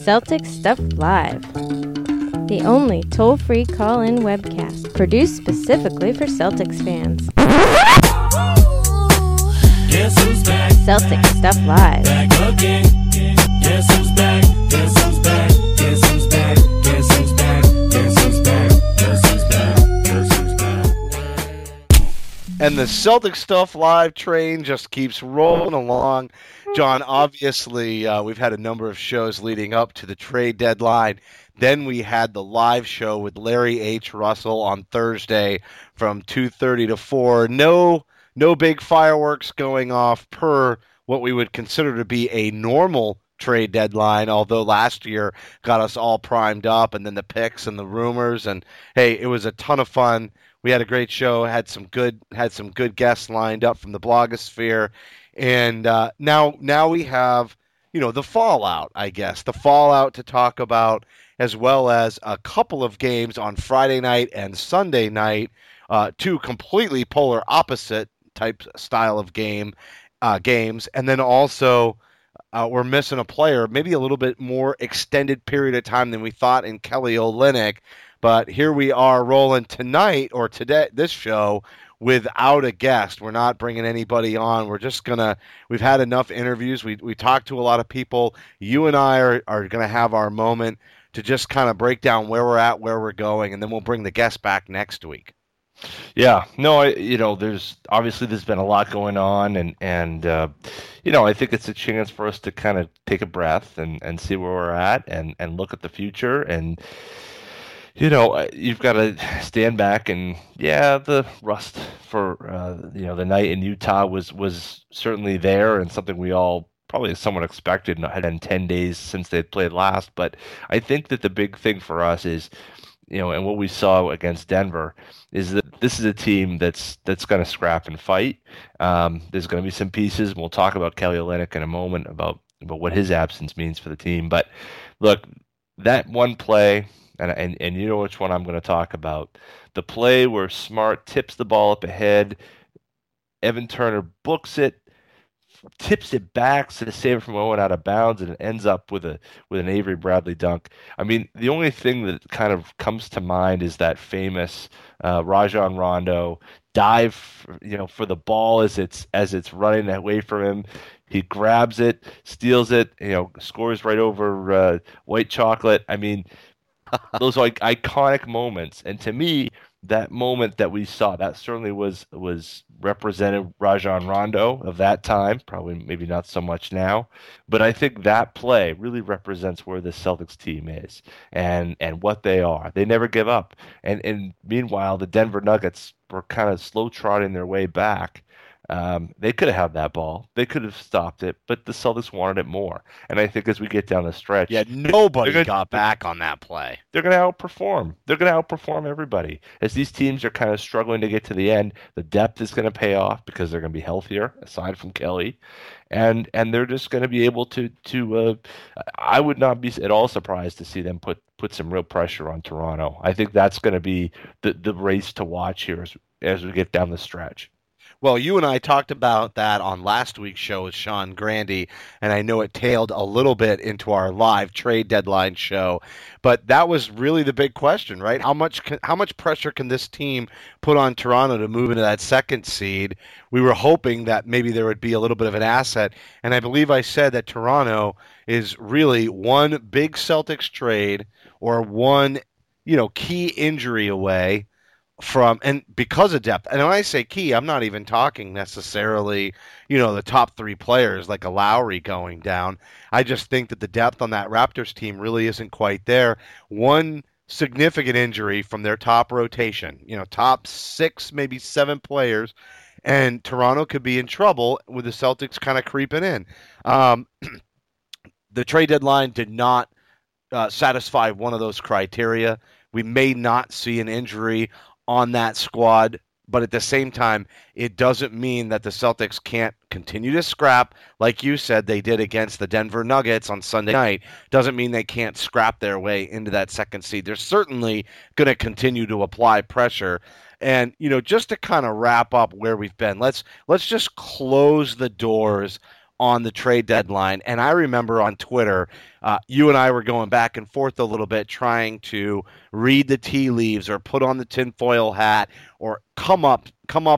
Celtic Stuff Live, the only toll-free call-in webcast produced specifically for Celtics fans. Guess who's back? Celtic Stuff Live. Back again. Guess who's back? Guess who's back? Guess who's back? Guess who's back? Guess who's back? Guess who's back? Guess who's back? And the Celtic Stuff Live train just keeps rolling along. John, obviously, we've had a number of shows leading up to the trade deadline. Then we had the live show with Larry H. Russell on Thursday from 2:30 to 4. No big fireworks going off per what we would consider to be a normal trade deadline, although last year got us all primed up, and then the picks and the rumors. And, hey, it was a ton of fun. We had a great show, had some good guests lined up from the blogosphere. And now we have, the fallout, I guess. The fallout to talk about, as well as a couple of games on Friday night and Sunday night, two completely polar opposite type style of games. And then also we're missing a player, maybe a little bit more extended period of time than we thought in Kelly Olynyk. But here we are rolling tonight, or today, this show, without a guest. We're not bringing anybody on. We're just going to – we've had enough interviews. We talked to a lot of people. You and I are going to have our moment to just kind of break down where we're at, where we're going, and then we'll bring the guest back next week. Yeah. No, there's been a lot going on, and I think it's a chance for us to kind of take a breath and see where we're at and look at the future. And – you've got to stand back and, the rust for, the night in Utah was certainly there, and something we all probably somewhat expected. It had been 10 days since they had played last. But I think that the big thing for us is, and what we saw against Denver is that this is a team that's going to scrap and fight. There's going to be some pieces. We'll talk about Kelly Olynyk in a moment about what his absence means for the team. But, look, that one play... And you know which one I'm going to talk about. The play where Smart tips the ball up ahead. Evan Turner books it, tips it back, so to save it from Owen out of bounds, and it ends up with an Avery Bradley dunk. I mean, the only thing that kind of comes to mind is that famous Rajon Rondo dive, for the ball as it's running away from him. He grabs it, steals it, scores right over White Chocolate. I mean... those are iconic moments, and to me, that moment that we saw, that certainly was represented Rajon Rondo of that time, probably maybe not so much now, but I think that play really represents where the Celtics team is and what they are. They never give up, and meanwhile, the Denver Nuggets were kind of slow-trotting their way back. They could have had that ball. They could have stopped it, but the Celtics wanted it more. And I think as we get down the stretch... Yeah, nobody got back on that play. They're going to outperform. They're going to outperform everybody. As these teams are kind of struggling to get to the end, the depth is going to pay off because they're going to be healthier, aside from Kelly. And they're just going to be able to I would not be at all surprised to see them put some real pressure on Toronto. I think that's going to be the race to watch here as we get down the stretch. Well, you and I talked about that on last week's show with Sean Grandy, and I know it tailed a little bit into our live trade deadline show, but that was really the big question, right? How much pressure can this team put on Toronto to move into that second seed? We were hoping that maybe there would be a little bit of an asset, and I believe I said that Toronto is really one big Celtics trade or one, key injury away. And because of depth, and when I say key, I'm not even talking necessarily, the top three players like a Lowry going down. I just think that the depth on that Raptors team really isn't quite there. One significant injury from their top rotation, top 6, maybe 7 players, and Toronto could be in trouble with the Celtics kind of creeping in. The trade deadline did not satisfy one of those criteria. We may not see an injury on that squad, but at the same time, it doesn't mean that the Celtics can't continue to scrap, like you said they did against the Denver Nuggets on Sunday night. Doesn't mean they can't scrap their way into that second seed. They're certainly going to continue to apply pressure. And, you know, just to kind of wrap up where we've been, let's just close the doors on the trade deadline. And I remember on Twitter, you and I were going back and forth a little bit, trying to read the tea leaves or put on the tinfoil hat or come up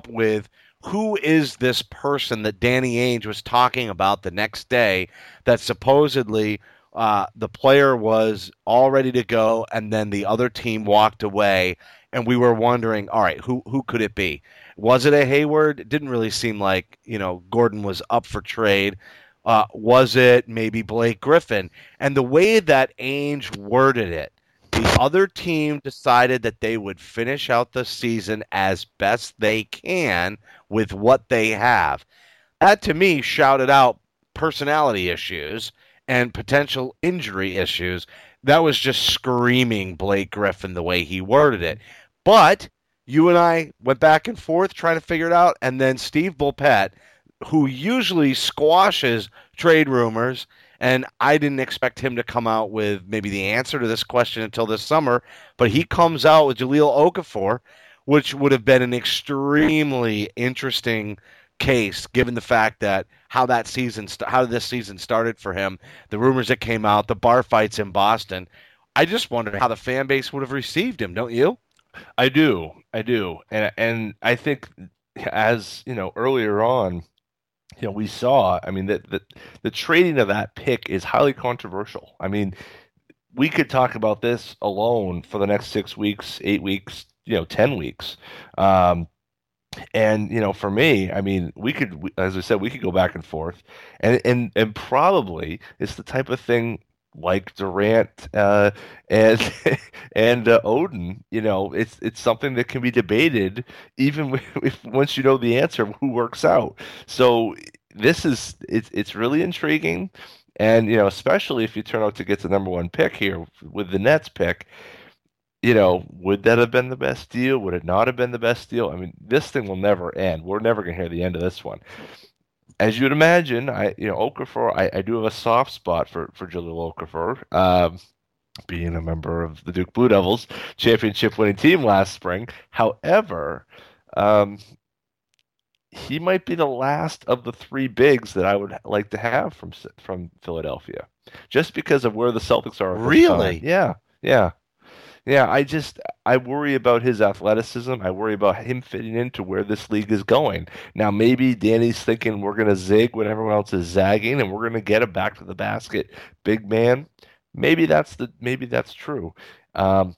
with who is this person that Danny Ainge was talking about the next day that supposedly the player was all ready to go and then the other team walked away. And we were wondering, all right, who could it be? Was it a Hayward? It didn't really seem like, you know, Gordon was up for trade. Was it maybe Blake Griffin? And the way that Ainge worded it, the other team decided that they would finish out the season as best they can with what they have. That, to me, shouted out personality issues and potential injury issues. That was just screaming Blake Griffin the way he worded it. But you and I went back and forth trying to figure it out, and then Steve Bulpett, who usually squashes trade rumors, and I didn't expect him to come out with maybe the answer to this question until this summer, but he comes out with Jahlil Okafor, which would have been an extremely interesting case, given the fact that how this season started for him, the rumors that came out, the bar fights in Boston. I just wonder how the fan base would have received him, don't you? I do. And I think, as you know, earlier on, you know, we saw, I mean, that the trading of that pick is highly controversial. I mean, we could talk about this alone for the next 6 weeks, 8 weeks, you know, 10 weeks. And, you know, for me, I mean, we could, as I said, we could go back and forth, and probably it's the type of thing like Durant and Odin. You know, it's something that can be debated even if once you know the answer of who works out. So this is it's really intriguing, and you know, especially if you turn out to get the number one pick here with the Nets pick. You know, would that have been the best deal? Would it not have been the best deal? I mean, this thing will never end. We're never going to hear the end of this one. As you would imagine, Okafor, I do have a soft spot for Jahlil Okafor, being a member of the Duke Blue Devils, championship-winning team last spring. However, he might be the last of the three bigs that I would like to have from Philadelphia, just because of where the Celtics are. Really? Yeah. Yeah, I worry about his athleticism. I worry about him fitting into where this league is going. Now, maybe Danny's thinking we're going to zig when everyone else is zagging, and we're going to get him back to the basket, big man. Maybe that's true. But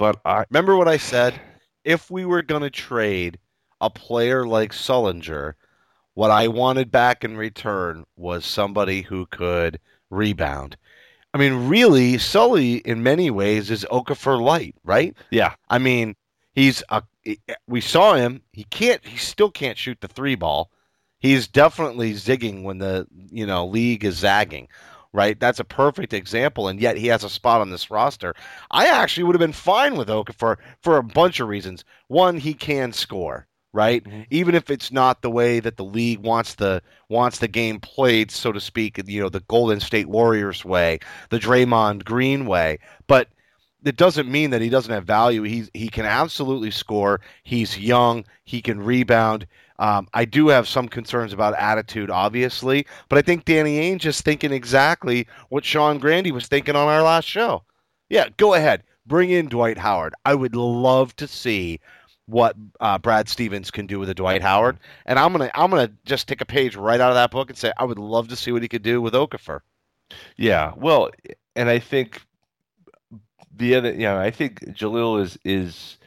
I remember what I said. If we were going to trade a player like Sullinger, what I wanted back in return was somebody who could rebound. I mean, really, Sully, in many ways, is Okafor light, right? Yeah. I mean, we saw him. He still can't shoot the three ball. He's definitely zigging when the, you know, league is zagging, right? That's a perfect example, and yet he has a spot on this roster. I actually would have been fine with Okafor for a bunch of reasons. One, he can score, right? Mm-hmm. Even if it's not the way that the league wants the game played, so to speak, you know, the Golden State Warriors way, the Draymond Green way. But it doesn't mean that he doesn't have value. He can absolutely score. He's young. He can rebound. I do have some concerns about attitude, obviously, but I think Danny Ainge is thinking exactly what Sean Grandy was thinking on our last show. Yeah, go ahead. Bring in Dwight Howard. I would love to see what Brad Stevens can do with a Dwight Howard, and I'm gonna just take a page right out of that book and say I would love to see what he could do with Okafor. Yeah, well, and I think I think Jahlil is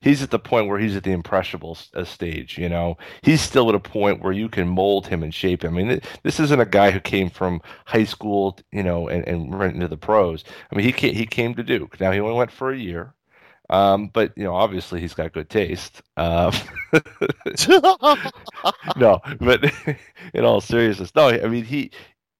he's at the point where he's at the impressionable stage. You know, he's still at a point where you can mold him and shape him. I mean, this isn't a guy who came from high school, you know, and right into the pros. I mean, he came to Duke. Now he only went for a year. But, you know, obviously he's got good taste. No, but in all seriousness, no, I mean,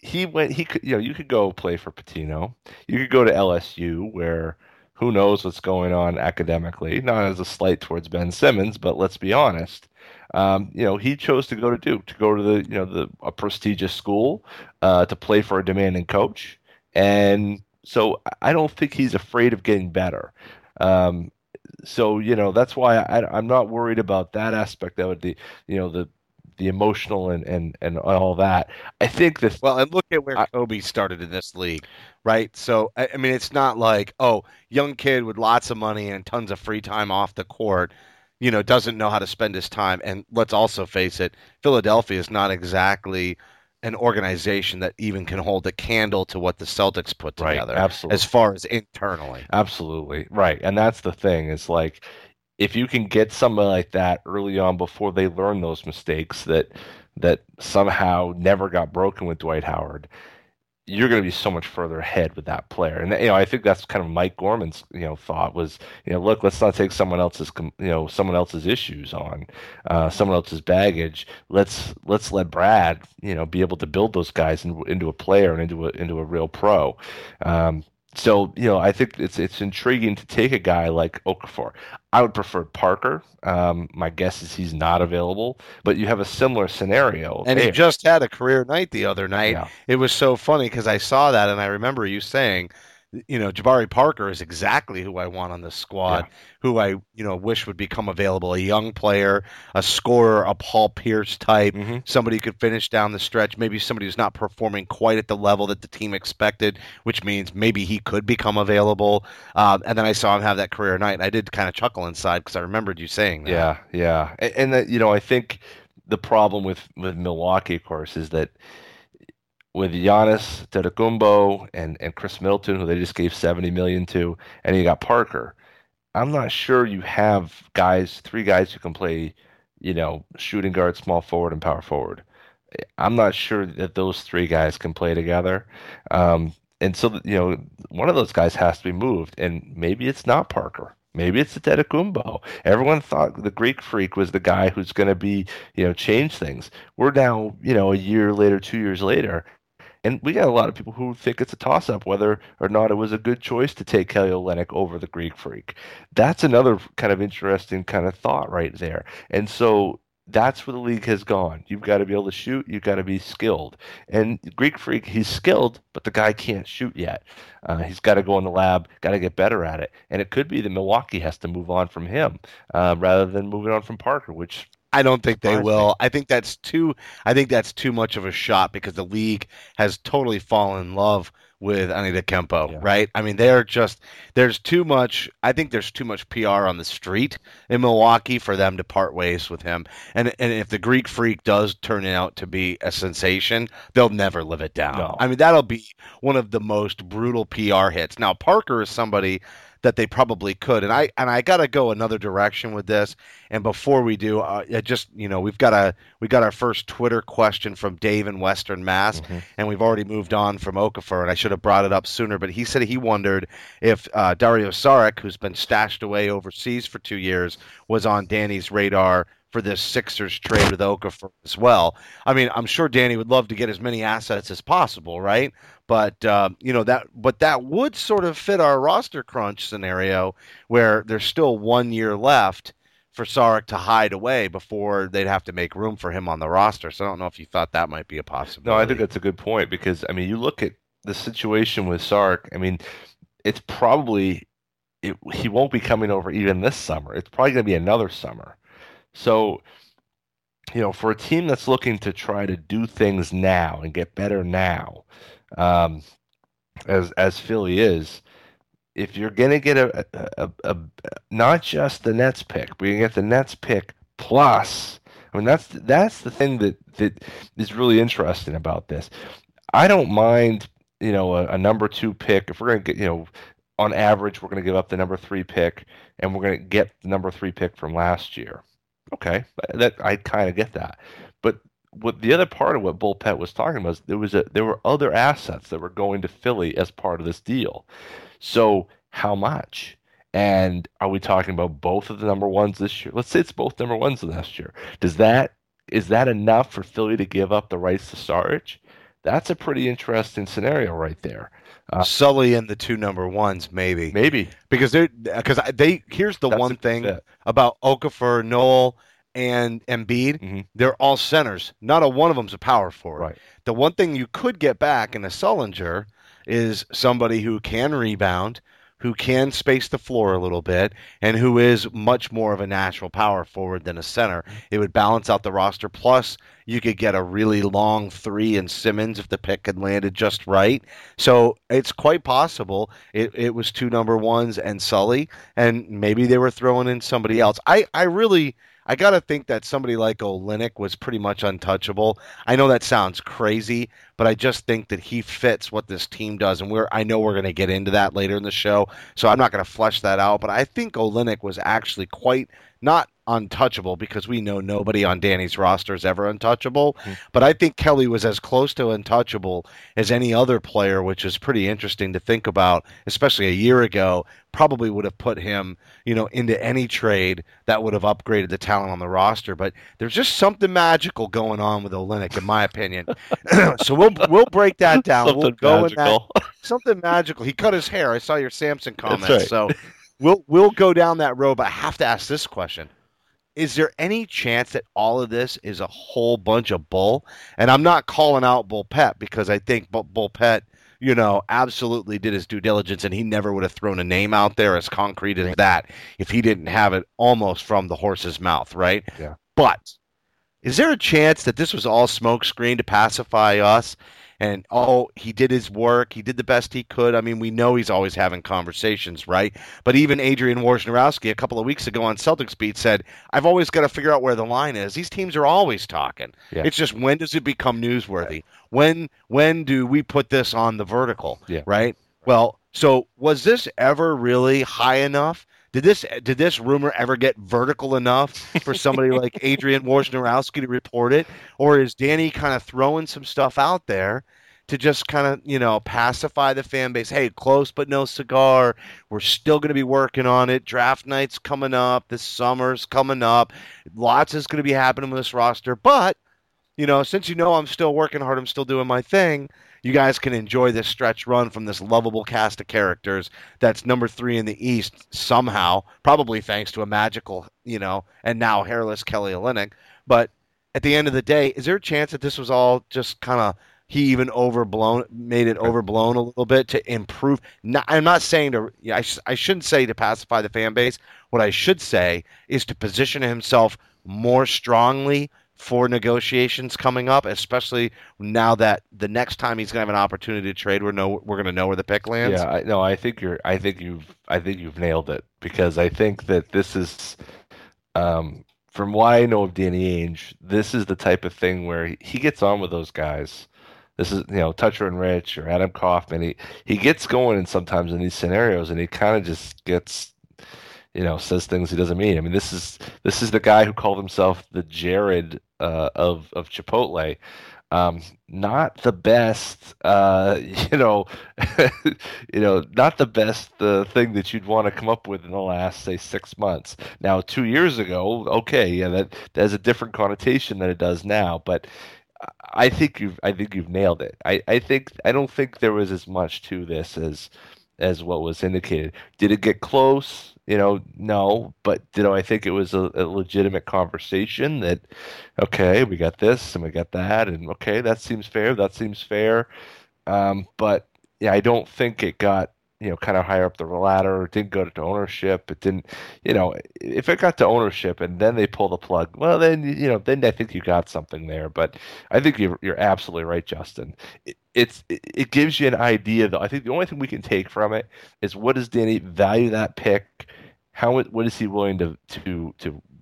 he went. He could, you know, you could go play for Pitino. You could go to LSU, where who knows what's going on academically. Not as a slight towards Ben Simmons, but let's be honest. You know, he chose to go to Duke, to go to the a prestigious school, to play for a demanding coach, and so I don't think he's afraid of getting better. So you know that's why I'm not worried about that aspect. That would be the emotional and all that. I think this. Well, and look at where Kobe started in this league, right? So I mean, it's not like young kid with lots of money and tons of free time off the court, doesn't know how to spend his time. And let's also face it, Philadelphia is not exactly an organization that even can hold a candle to what the Celtics put together, right, absolutely. As far as internally. Absolutely. Right. And that's the thing. It's like, if you can get somebody like that early on before they learn those mistakes that somehow never got broken with Dwight Howard, you're going to be so much further ahead with that player. And, I think that's kind of Mike Gorman's, thought was, look, let's not take someone else's issues on, someone else's baggage. Let's let Brad, be able to build those guys into a player and into a real pro. So, I think it's intriguing to take a guy like Okafor. I would prefer Parker. My guess is he's not available, but you have a similar scenario. And he just had a career night the other night. Yeah. It was so funny because I saw that and I remember you saying, Jabari Parker is exactly who I want on this squad, yeah. Who I, wish would become available. A young player, a scorer, a Paul Pierce type, mm-hmm. Somebody who could finish down the stretch, maybe somebody who's not performing quite at the level that the team expected, which means maybe he could become available. And then I saw him have that career night, and I did kind of chuckle inside because I remembered you saying that. Yeah. And that, I think the problem with Milwaukee, of course, is that with Giannis Antetokounmpo and Chris Middleton, who they just gave $70 million to, and you got Parker, I'm not sure you have three guys who can play, shooting guard, small forward, and power forward. I'm not sure that those three guys can play together. And so, one of those guys has to be moved, and maybe it's not Parker. Maybe it's Antetokounmpo. Everyone thought the Greek Freak was the guy who's going to be, change things. We're now, a year later, 2 years later, and we got a lot of people who think it's a toss-up whether or not it was a good choice to take Kelly Olynyk over the Greek Freak. That's another kind of interesting kind of thought right there. And so that's where the league has gone. You've got to be able to shoot. You've got to be skilled. And Greek Freak, he's skilled, but the guy can't shoot yet. He's got to go in the lab, got to get better at it. And it could be that Milwaukee has to move on from him rather than moving on from Parker, which I don't think they will. I think that's too much of a shot because the league has totally fallen in love with Antetokounmpo, yeah. Right? I mean, there's too much PR on the street in Milwaukee for them to part ways with him. And if the Greek Freak does turn out to be a sensation, they'll never live it down. No. I mean, that'll be one of the most brutal PR hits. Now, Parker is somebody that they probably could. And I got to go another direction with this. And before we do, we got our first Twitter question from Dave in Western Mass, mm-hmm. and we've already moved on from Okafor, and I should have brought it up sooner, but he said he wondered if Dario Saric, who's been stashed away overseas for 2 years, was on Danny's radar for this Sixers trade with Okafor as well. I mean, I'm sure Danny would love to get as many assets as possible, right? But, that would sort of fit our roster crunch scenario where there's still 1 year left for Saric to hide away before they'd have to make room for him on the roster. So I don't know if you thought that might be a possibility. No, I think that's a good point because, I mean, you look at the situation with Saric. I mean, it's probably he won't be coming over even this summer. It's probably going to be another summer. So, for a team that's looking to try to do things now and get better now, as Philly is, if you're going to get a not just the Nets pick, but you get the Nets pick plus, I mean, that's the thing that is really interesting about this. I don't mind, a number two pick if we're going to get, on average, we're going to give up the number three pick and we're going to get the number three pick from last year. Okay, that I kind of get that, but what the other part of what Bulpett was talking about is there were other assets that were going to Philly as part of this deal. So how much? And are we talking about both of the number ones this year? Let's say it's both number ones last year. Is that enough for Philly to give up the rights to Saric? That's a pretty interesting scenario right there. Sully and the two number ones, maybe because here's the one thing fit about Okafor, Noel, and Embiid. Mm-hmm. They're all centers. Not a one of them's a power forward. Right. The one thing you could get back in a Sullinger is somebody who can rebound, who can space the floor a little bit, and who is much more of a natural power forward than a center. It would balance out the roster. Plus, you could get a really long three in Simmons if the pick had landed just right. So it's quite possible it was two number ones and Sully, and maybe they were throwing in somebody else. I got to think that somebody like Olynyk was pretty much untouchable. I know that sounds crazy, but I just think that he fits what this team does, and I know we're going to get into that later in the show, so I'm not going to flesh that out, but I think Olynyk was actually quite not untouchable because we know nobody on Danny's roster is ever untouchable, but I think Kelly was as close to untouchable as any other player, which is pretty interesting to think about, especially a year ago. Probably would have put him, into any trade that would have upgraded the talent on the roster. But there's just something magical going on with Olynyk, in my opinion. So we'll break that down. Something magical. He cut his hair. I saw your Samson comment. Right. So we'll go down that road. But I have to ask this question. Is there any chance that all of this is a whole bunch of bull? And I'm not calling out Bulpett because I think Bulpett, absolutely did his due diligence, and he never would have thrown a name out there as concrete as that if he didn't have it almost from the horse's mouth, right? Yeah. But is there a chance that this was all smokescreen to pacify us? And, he did his work. He did the best he could. I mean, we know he's always having conversations, right? But even Adrian Wojnarowski a couple of weeks ago on Celtics Beat said, I've always got to figure out where the line is. These teams are always talking. Yeah. It's just when does it become newsworthy? Right. When do we put this on the vertical, yeah, right? Well, so was this ever really high enough? Did this rumor ever get vertical enough for somebody like Adrian Wojnarowski to report it? Or is Danny kind of throwing some stuff out there to just kind of, pacify the fan base? Hey, close but no cigar. We're still going to be working on it. Draft night's coming up. This summer's coming up. Lots is going to be happening with this roster. But, since I'm still working hard, I'm still doing my thing, you guys can enjoy this stretch run from this lovable cast of characters that's number 3 in the East somehow, probably thanks to a magical, and now hairless Kelly Olynyk. But at the end of the day, is there a chance that this was all just kind of made it overblown a little bit to improve? I'm not saying I shouldn't say to pacify the fan base. What I should say is to position himself more strongly for negotiations coming up, especially now that the next time he's going to have an opportunity to trade, we're going to know where the pick lands. Yeah, I think you've nailed it, because I think that this is, from what I know of Danny Ainge, this is the type of thing where he gets on with those guys. This is Toucher and Rich or Adam Kaufman. He gets going in sometimes in these scenarios, and he kind of just gets, says things he doesn't mean. I mean, this is the guy who called himself the Jared of Chipotle, not the best, not the best thing that you'd want to come up with in the last, say, 6 months. Now, 2 years ago, okay, yeah, that has a different connotation than it does now. But I think you've nailed it. I don't think there was as much to this as what was indicated. Did it get close? No, but I think it was a legitimate conversation that, okay, we got this and we got that, and okay, that seems fair. But yeah, I don't think it got kind of higher up the ladder. It didn't go to ownership. It didn't, if it got to ownership and then they pull the plug, well, then then I think you got something there. But I think you're absolutely right, Justin. It gives you an idea, though. I think the only thing we can take from it is, what does Danny value that pick? What is he willing to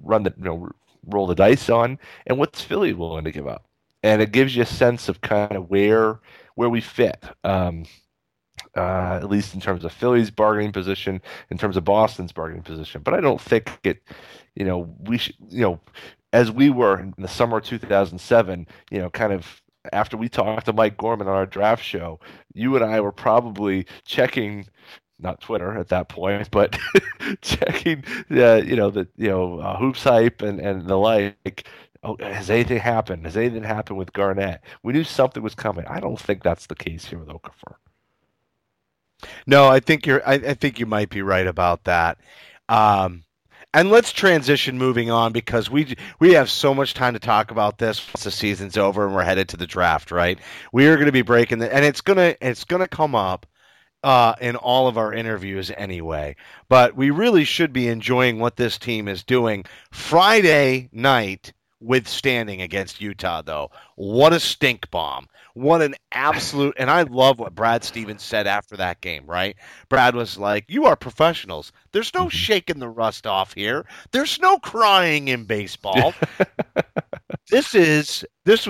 run the roll the dice on, and what's Philly willing to give up? And it gives you a sense of kind of where we fit, at least in terms of Philly's bargaining position, in terms of Boston's bargaining position. But I don't think it, we should, as we were in the summer of 2007, kind of. After we talked to Mike Gorman on our draft show, you and I were probably checking, not Twitter at that point, but checking, Hoops Hype and the like oh, has anything happened with Garnett? We knew something was coming. I don't think that's the case here with Okafor. No, I think you're. I think you might be right about that. And let's transition moving on because we have so much time to talk about this once the season's over and we're headed to the draft. Right? We are going to be breaking the, and it's gonna come up in all of our interviews anyway. But we really should be enjoying what this team is doing Friday night. Withstanding against Utah, though. What a stink bomb. What an absolute... And I love what Brad Stevens said after that game, right? Brad was like, you are professionals. There's no shaking the rust off here. There's no crying in baseball. This was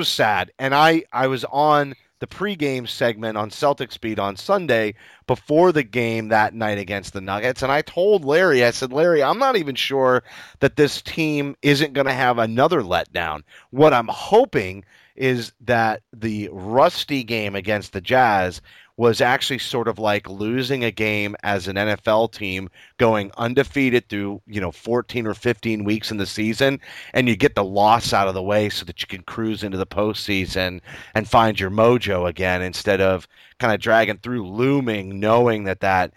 sad. And I was on the pregame segment on Celtics Beat on Sunday before the game that night against the Nuggets. And I told Larry, I said, Larry, I'm not even sure that this team isn't going to have another letdown. What I'm hoping is that the rusty game against the Jazz was actually sort of like losing a game as an NFL team going undefeated through, 14 or 15 weeks in the season, and you get the loss out of the way so that you can cruise into the postseason and find your mojo again instead of kind of dragging through looming, knowing that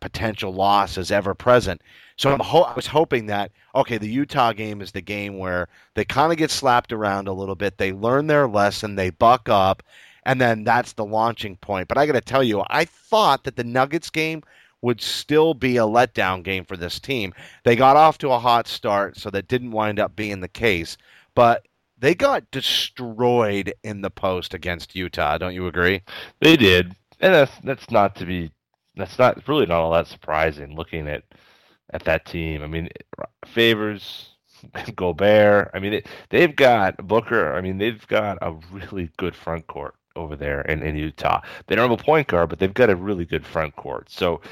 potential loss is ever present. So I was hoping that, okay, the Utah game is the game where they kind of get slapped around a little bit, they learn their lesson, they buck up, and then that's the launching point. But I got to tell you, I thought that the Nuggets game would still be a letdown game for this team. They got off to a hot start, so that didn't wind up being the case. But they got destroyed in the post against Utah. Don't you agree? They did, and that's really not all that surprising. Looking at that team, I mean, Favors, Gobert. I mean, they've got Booker. I mean, they've got a really good front court over there in Utah. They don't have a point guard, but they've got a really good front court. So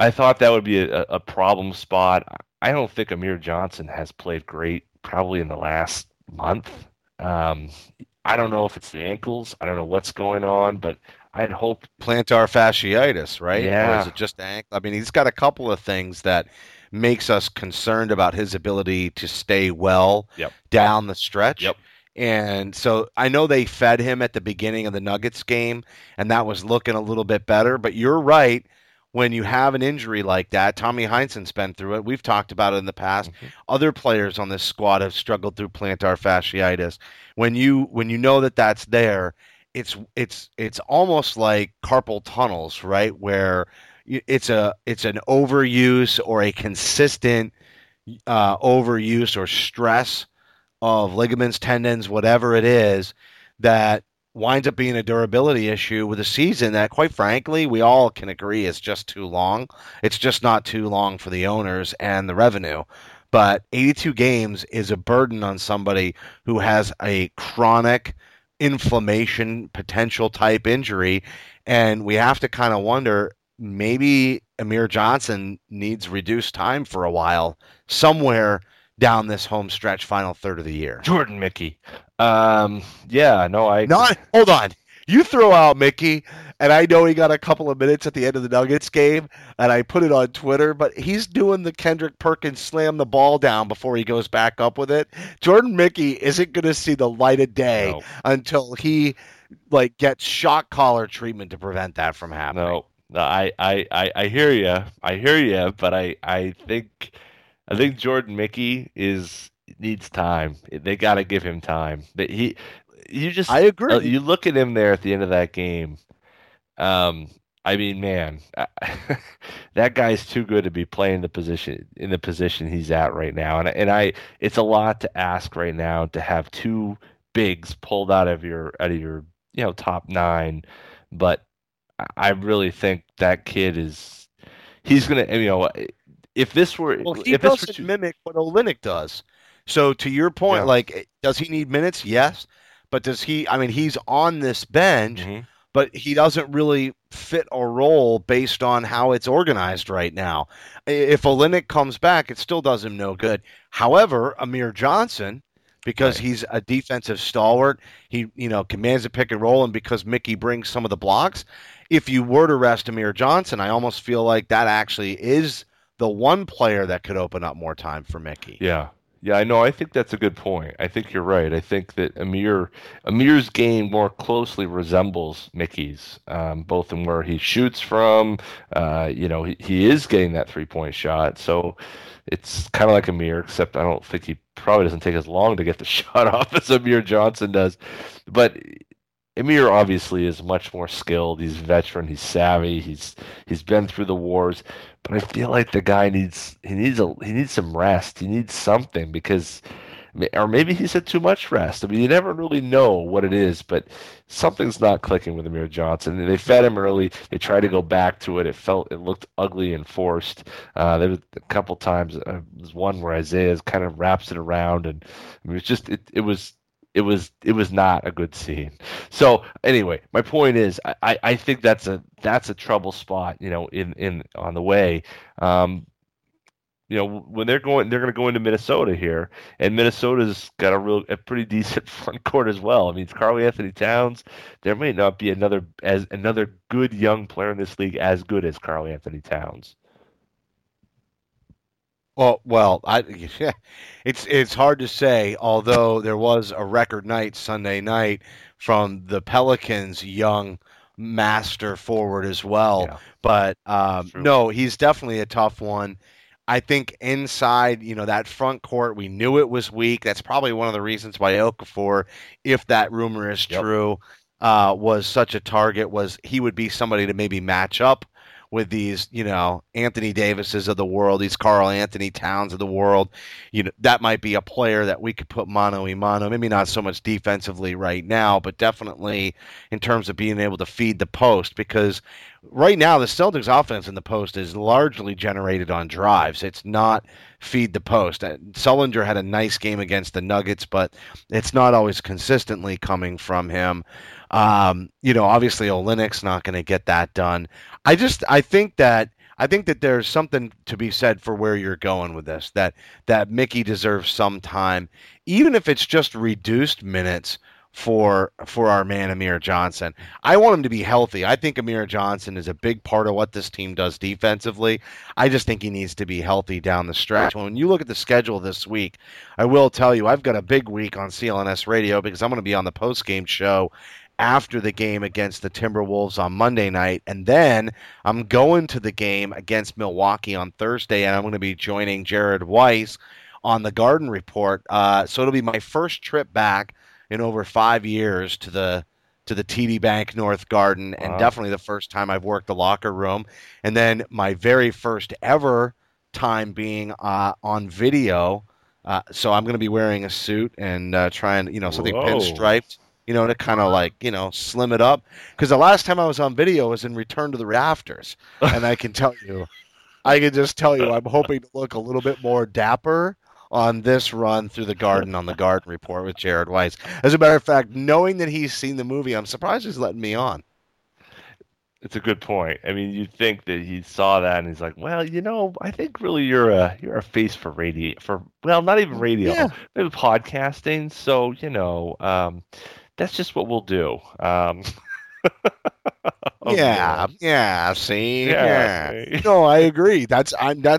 I thought that would be a problem spot. I don't think Amir Johnson has played great probably in the last month. I don't know if it's the ankles. I don't know what's going on, but I'd hoped plantar fasciitis, right? Yeah. Or is it just the ankle? I mean, he's got a couple of things that makes us concerned about his ability to stay well down the stretch. Yep. And so I know they fed him at the beginning of the Nuggets game, and that was looking a little bit better. But you're right. When you have an injury like that, Tommy Heinsohn's been through it. We've talked about it in the past. Mm-hmm. Other players on this squad have struggled through plantar fasciitis. When you know that that's there, it's almost like carpal tunnels, right? Where it's an overuse or a consistent overuse or stress of ligaments, tendons, whatever it is, that winds up being a durability issue with a season that, quite frankly, we all can agree is just too long. It's just not too long for the owners and the revenue. But 82 games is a burden on somebody who has a chronic inflammation potential type injury, and we have to kind of wonder, maybe Amir Johnson needs reduced time for a while somewhere down this home stretch final third of the year. Jordan Mickey. Hold on. You throw out Mickey, and I know he got a couple of minutes at the end of the Nuggets game, and I put it on Twitter, but he's doing the Kendrick Perkins slam the ball down before he goes back up with it. Jordan Mickey isn't going to see the light of day until he gets shock collar treatment to prevent that from happening. No, I hear you. But I think Jordan Mickey needs time. They got to give him time. I agree. You look at him there at the end of that game. I mean, man, that guy's too good to be playing in the position he's at right now. And it's a lot to ask right now to have two bigs pulled out of your top nine, but I really think that kid he's going to, if this were... Well, he doesn't mimic what Olynyk does. So to your point, does he need minutes? Yes. But does he, he's on this bench, but he doesn't really fit a role based on how it's organized right now. If Olynyk comes back, it still does him no good. However, Amir Johnson, because he's a defensive stalwart, he commands the pick and roll, and because Mickey brings some of the blocks, if you were to rest Amir Johnson, I almost feel like that actually is the one player that could open up more time for Mickey. Yeah, Yeah, I know. I think that's a good point. I think you're right. I think that Amir's game more closely resembles Mickey's, both in where he shoots from. He is getting that 3-point shot, so it's kind of like Amir, except I don't think he probably doesn't take as long to get the shot off as Amir Johnson does. But Amir obviously is much more skilled. He's a veteran. He's savvy. He's been through the wars. But I feel like the guy needs some rest. He needs something because, or maybe he's had too much rest. I mean, you never really know what it is, but something's not clicking with Amir Johnson. They fed him early. They tried to go back to it. It looked ugly and forced. There was a couple times. There was one where Isaiah kind of wraps it around, and I mean, it was not a good scene. So anyway, my point is, I think that's a trouble spot, on the way. When they're going to go into Minnesota here, and Minnesota's got a pretty decent front court as well. I mean, it's Karl Anthony Towns. There may not be another good young player in this league as good as Karl Anthony Towns. Well, it's hard to say, although there was a record night Sunday night from the Pelicans' young master forward as well. Yeah. But, no, he's definitely a tough one. I think inside, that front court, we knew it was weak. That's probably one of the reasons why Okafor, if that rumor is true, was such a target, was he would be somebody to maybe match up with these, Anthony Davises of the world, these Karl Anthony Towns of the world. That might be a player that we could put mano-a-mano, maybe not so much defensively right now, but definitely in terms of being able to feed the post, because right now the Celtics' offense in the post is largely generated on drives. It's not feed the post. Sullinger had a nice game against the Nuggets, but it's not always consistently coming from him. Obviously Olynyk's not going to get that done. I think that there's something to be said for where you're going with this, that Mickey deserves some time, even if it's just reduced minutes for our man Amir Johnson. I want him to be healthy. I think Amir Johnson is a big part of what this team does defensively. I just think he needs to be healthy down the stretch. When you look at the schedule this week, I will tell you I've got a big week on CLNS Radio because I'm going to be on the postgame show after the game against the Timberwolves on Monday night, and then I'm going to the game against Milwaukee on Thursday, and I'm going to be joining Jared Weiss on the Garden Report. So it'll be my first trip back in over 5 years to the TD Bank North Garden, and definitely the first time I've worked the locker room, and then my very first ever time being on video. So I'm going to be wearing a suit and trying, something pinstriped, to kind of like, slim it up. Because the last time I was on video was in Return to the Rafters, and I can just tell you, I'm hoping to look a little bit more dapper on this run through the garden on the Garden Report with Jared Weiss. As a matter of fact, knowing that he's seen the movie, I'm surprised he's letting me on. It's a good point. I mean, you'd think that he saw that and he's like, well, I think really you're a face for radio, not even radio, maybe podcasting. So, that's just what we'll do. Okay. Yeah. See, yeah. No, I agree. That's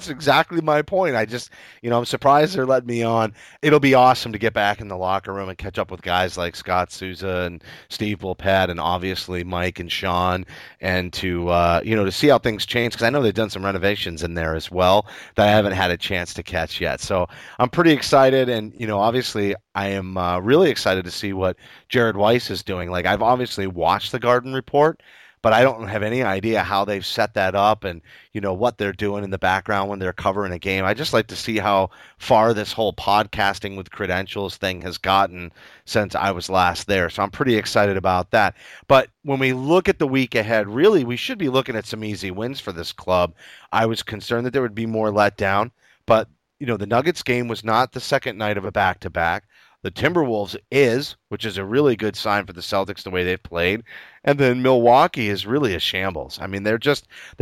exactly my point. I just, I'm surprised they're letting me on. It'll be awesome to get back in the locker room and catch up with guys like Scott Souza and Steve Bulpett and obviously Mike and Sean, and to see how things change, because I know they've done some renovations in there as well that I haven't had a chance to catch yet. So I'm pretty excited, and obviously I am really excited to see what Jared Weiss is doing. Like, I've obviously watched the Garden Report, but I don't have any idea how they've set that up and, what they're doing in the background when they're covering a game. I just like to see how far this whole podcasting with credentials thing has gotten since I was last there. So I'm pretty excited about that. But when we look at the week ahead, really, we should be looking at some easy wins for this club. I was concerned that there would be more letdown, but, the Nuggets game was not the second night of a back-to-back. The Timberwolves is, which is a really good sign for the Celtics the way they've played. And then Milwaukee is really a shambles. I mean, they're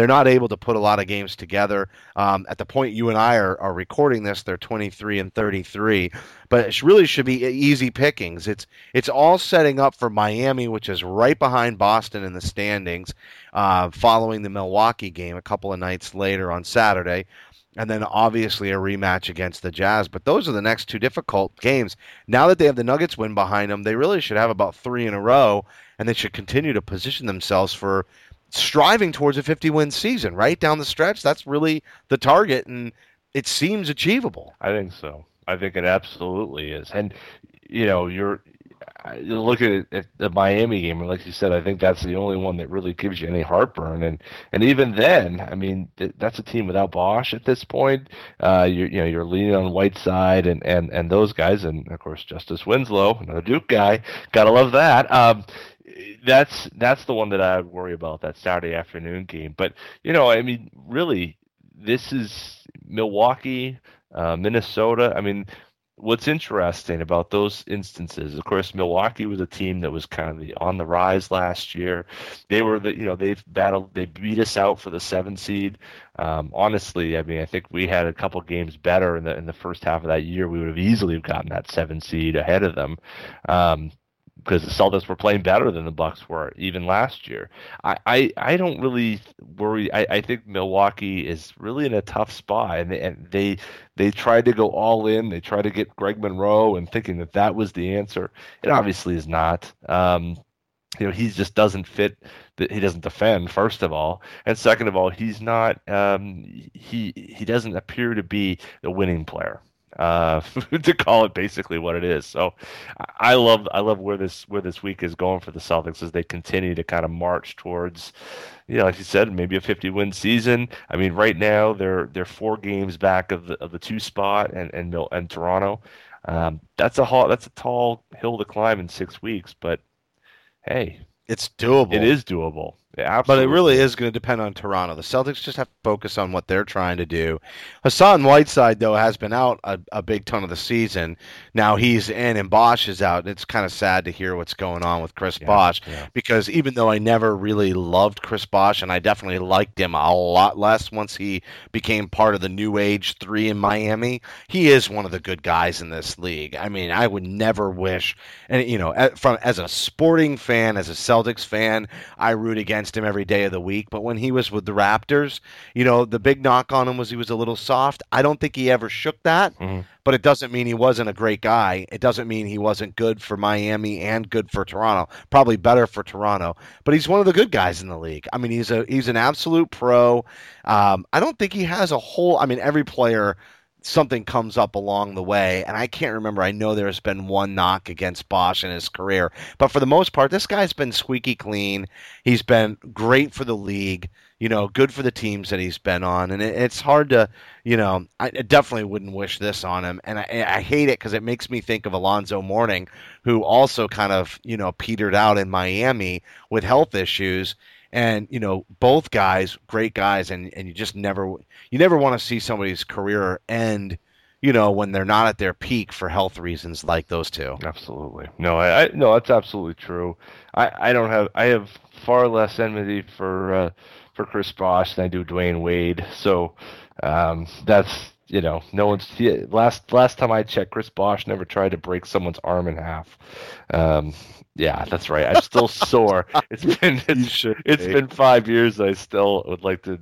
not able to put a lot of games together. At the point you and I are recording this, they're 23-33. But it really should be easy pickings. It's all setting up for Miami, which is right behind Boston in the standings, following the Milwaukee game a couple of nights later on Saturday. and then obviously a rematch against the Jazz. But those are the next two difficult games. Now that they have the Nuggets win behind them, they really should have about three in a row, and they should continue to position themselves for striving towards a 50-win season, right? Down the stretch, that's really the target, and it seems achievable. I think so. I think it absolutely is. And, you know, you look at the Miami game, and like you said, I think that's the only one that really gives you any heartburn. And even then, I mean, that's a team without Bosch at this point. You're leaning on Whiteside and those guys, and of course Justice Winslow, another Duke guy. Gotta love that. That's the one that I worry about, that Saturday afternoon game. But you know, I mean, really, this is Milwaukee, Minnesota. I mean, what's interesting about those instances, of course, Milwaukee was a team that was kind of on the rise last year. They were they beat us out for the 7 seed. Honestly, I mean, I think we had a couple games better in the first half of that year. We would have easily gotten that 7 seed ahead of them, because the Celtics were playing better than the Bucks were even last year. I don't really worry. I think Milwaukee is really in a tough spot, and they tried to go all in. They tried to get Greg Monroe and thinking that was the answer. It obviously is not. He just doesn't fit. He doesn't defend, first of all, and second of all, he's not. He doesn't appear to be the winning player. To call it basically what it is. So I love where this week is going for the Celtics as they continue to kind of march towards, like you said, maybe a 50-win season. I mean, right now they're 4 games back of the 2 spot and Toronto. That's a tall hill to climb in 6 weeks, but hey, it's doable. It is doable. Absolutely. But it really is going to depend on Toronto. The Celtics just have to focus on what they're trying to do. Hassan Whiteside, though, has been out a big ton of the season. Now he's in and Bosch is out. It's kind of sad to hear what's going on with Chris Bosch, because even though I never really loved Chris Bosch, and I definitely liked him a lot less once he became part of the New Age 3 in Miami, he is one of the good guys in this league. I mean, I would never wish, and as a sporting fan, as a Celtics fan, I root against him every day of the week. But when he was with the Raptors, the big knock on him was he was a little soft. I don't think he ever shook that, but it doesn't mean he wasn't a great guy. It doesn't mean he wasn't good for Miami and good for Toronto, probably better for Toronto, but he's one of the good guys in the league. I mean, he's an absolute pro. I don't think he has every player, something comes up along the way, and I can't remember. I know there's been one knock against Bosch in his career, but for the most part, this guy's been squeaky clean. He's been great for the league, good for the teams that he's been on, and it's hard to, I definitely wouldn't wish this on him, and I hate it because it makes me think of Alonzo Mourning, who also kind of, petered out in Miami with health issues. And, both guys, great guys, and you never want to see somebody's career end, when they're not at their peak for health reasons like those two. Absolutely. No, no, that's absolutely true. I have far less enmity for Chris Bosch than I do Dwayne Wade. So that's, no one's last time I checked, Chris Bosch never tried to break someone's arm in half. Yeah, that's right. I'm still sore. It's been 5 years. I still would like to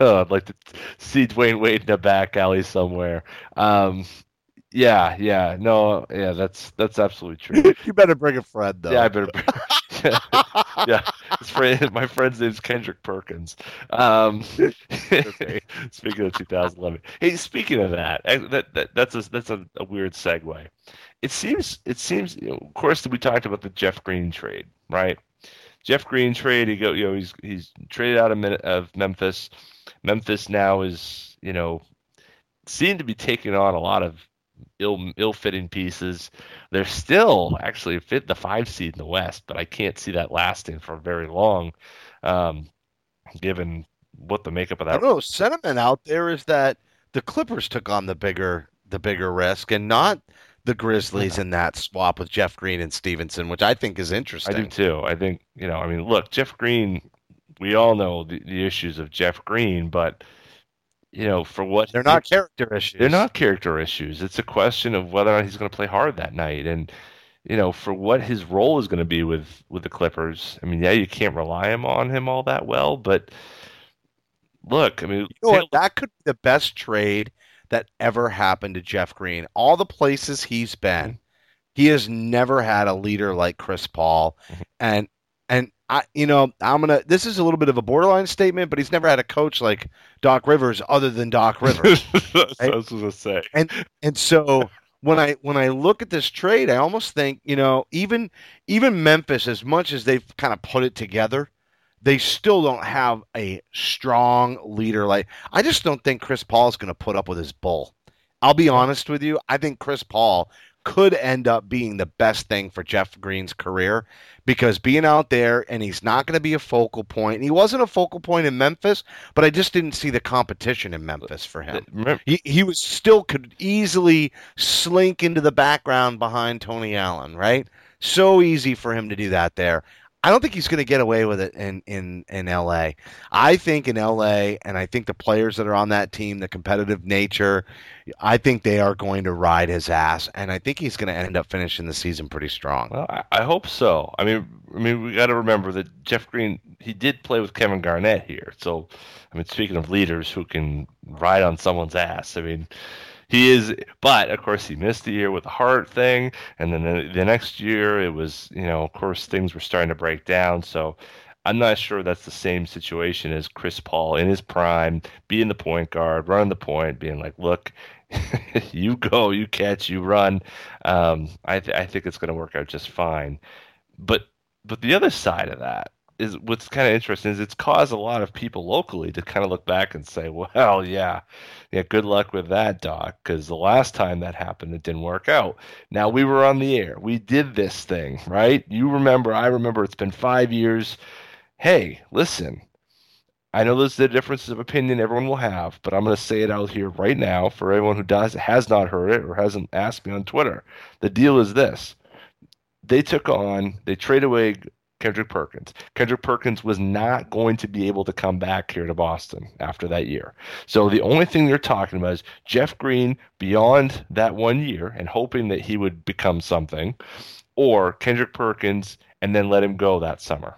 I'd like to see Dwayne Wade in a back alley somewhere. That's absolutely true. You better bring a friend, though. Yeah, I better bring my friend's name's Kendrick Perkins. Okay. Speaking of 2011, hey, speaking of that's a weird segue. It seems. Of course, we talked about the Jeff Green trade, right? Jeff Green trade. He he's traded out of Memphis. Memphis now is seemed to be taking on a lot of ill-fitting pieces. They're still actually fit the 5 seed in the West, but I can't see that lasting for very long, given what the makeup of that. I don't know. Sentiment out there is that the Clippers took on the bigger risk, and not the Grizzlies in that swap with Jeff Green and Stevenson, which I think is interesting. I do too. I think look, Jeff Green. We all know the issues of Jeff Green, but. For what they're not character issues. They're not character issues. It's a question of whether or not he's going to play hard that night, and for what his role is going to be with the Clippers. I mean, yeah, you can't rely on him all that well, but look, I mean, that could be the best trade that ever happened to Jeff Green. All the places he's been, he has never had a leader like Chris Paul. And this is a little bit of a borderline statement, but he's never had a coach like Doc Rivers other than Doc Rivers. That's right? What I was going to say. And so when I look at this trade, I almost think, even Memphis, as much as they've kind of put it together, they still don't have a strong leader. Like, I just don't think Chris Paul is going to put up with his bull. I'll be honest with you. I think Chris Paul could end up being the best thing for Jeff Green's career, because being out there, and he's not going to be a focal point. And he wasn't a focal point in Memphis, but I just didn't see the competition in Memphis for him. He was still could easily slink into the background behind Tony Allen, right? So easy for him to do that there. I don't think he's going to get away with it in L.A. I think in L.A., and I think the players that are on that team, the competitive nature, I think they are going to ride his ass, and I think he's going to end up finishing the season pretty strong. Well, I hope so. I mean, we got to remember that Jeff Green, he did play with Kevin Garnett here. So, I mean, speaking of leaders who can ride on someone's ass, I mean, he is, but of course he missed the year with the heart thing, and then the next year it was, of course things were starting to break down. So I'm not sure that's the same situation as Chris Paul in his prime, being the point guard, running the point, being like, look, you go, you catch, you run. I think it's going to work out just fine. But the other side of that is what's kind of interesting, is it's caused a lot of people locally to kind of look back and say, well, yeah, good luck with that, Doc, because the last time that happened, it didn't work out. Now, we were on the air. We did this thing, right? I remember it's been 5 years. Hey, listen, I know there's the differences of opinion everyone will have, but I'm going to say it out here right now for everyone who has not heard it or hasn't asked me on Twitter. The deal is this. They trade away Kendrick Perkins. Kendrick Perkins was not going to be able to come back here to Boston after that year. So the only thing they're talking about is Jeff Green beyond that 1 year and hoping that he would become something, or Kendrick Perkins and then let him go that summer.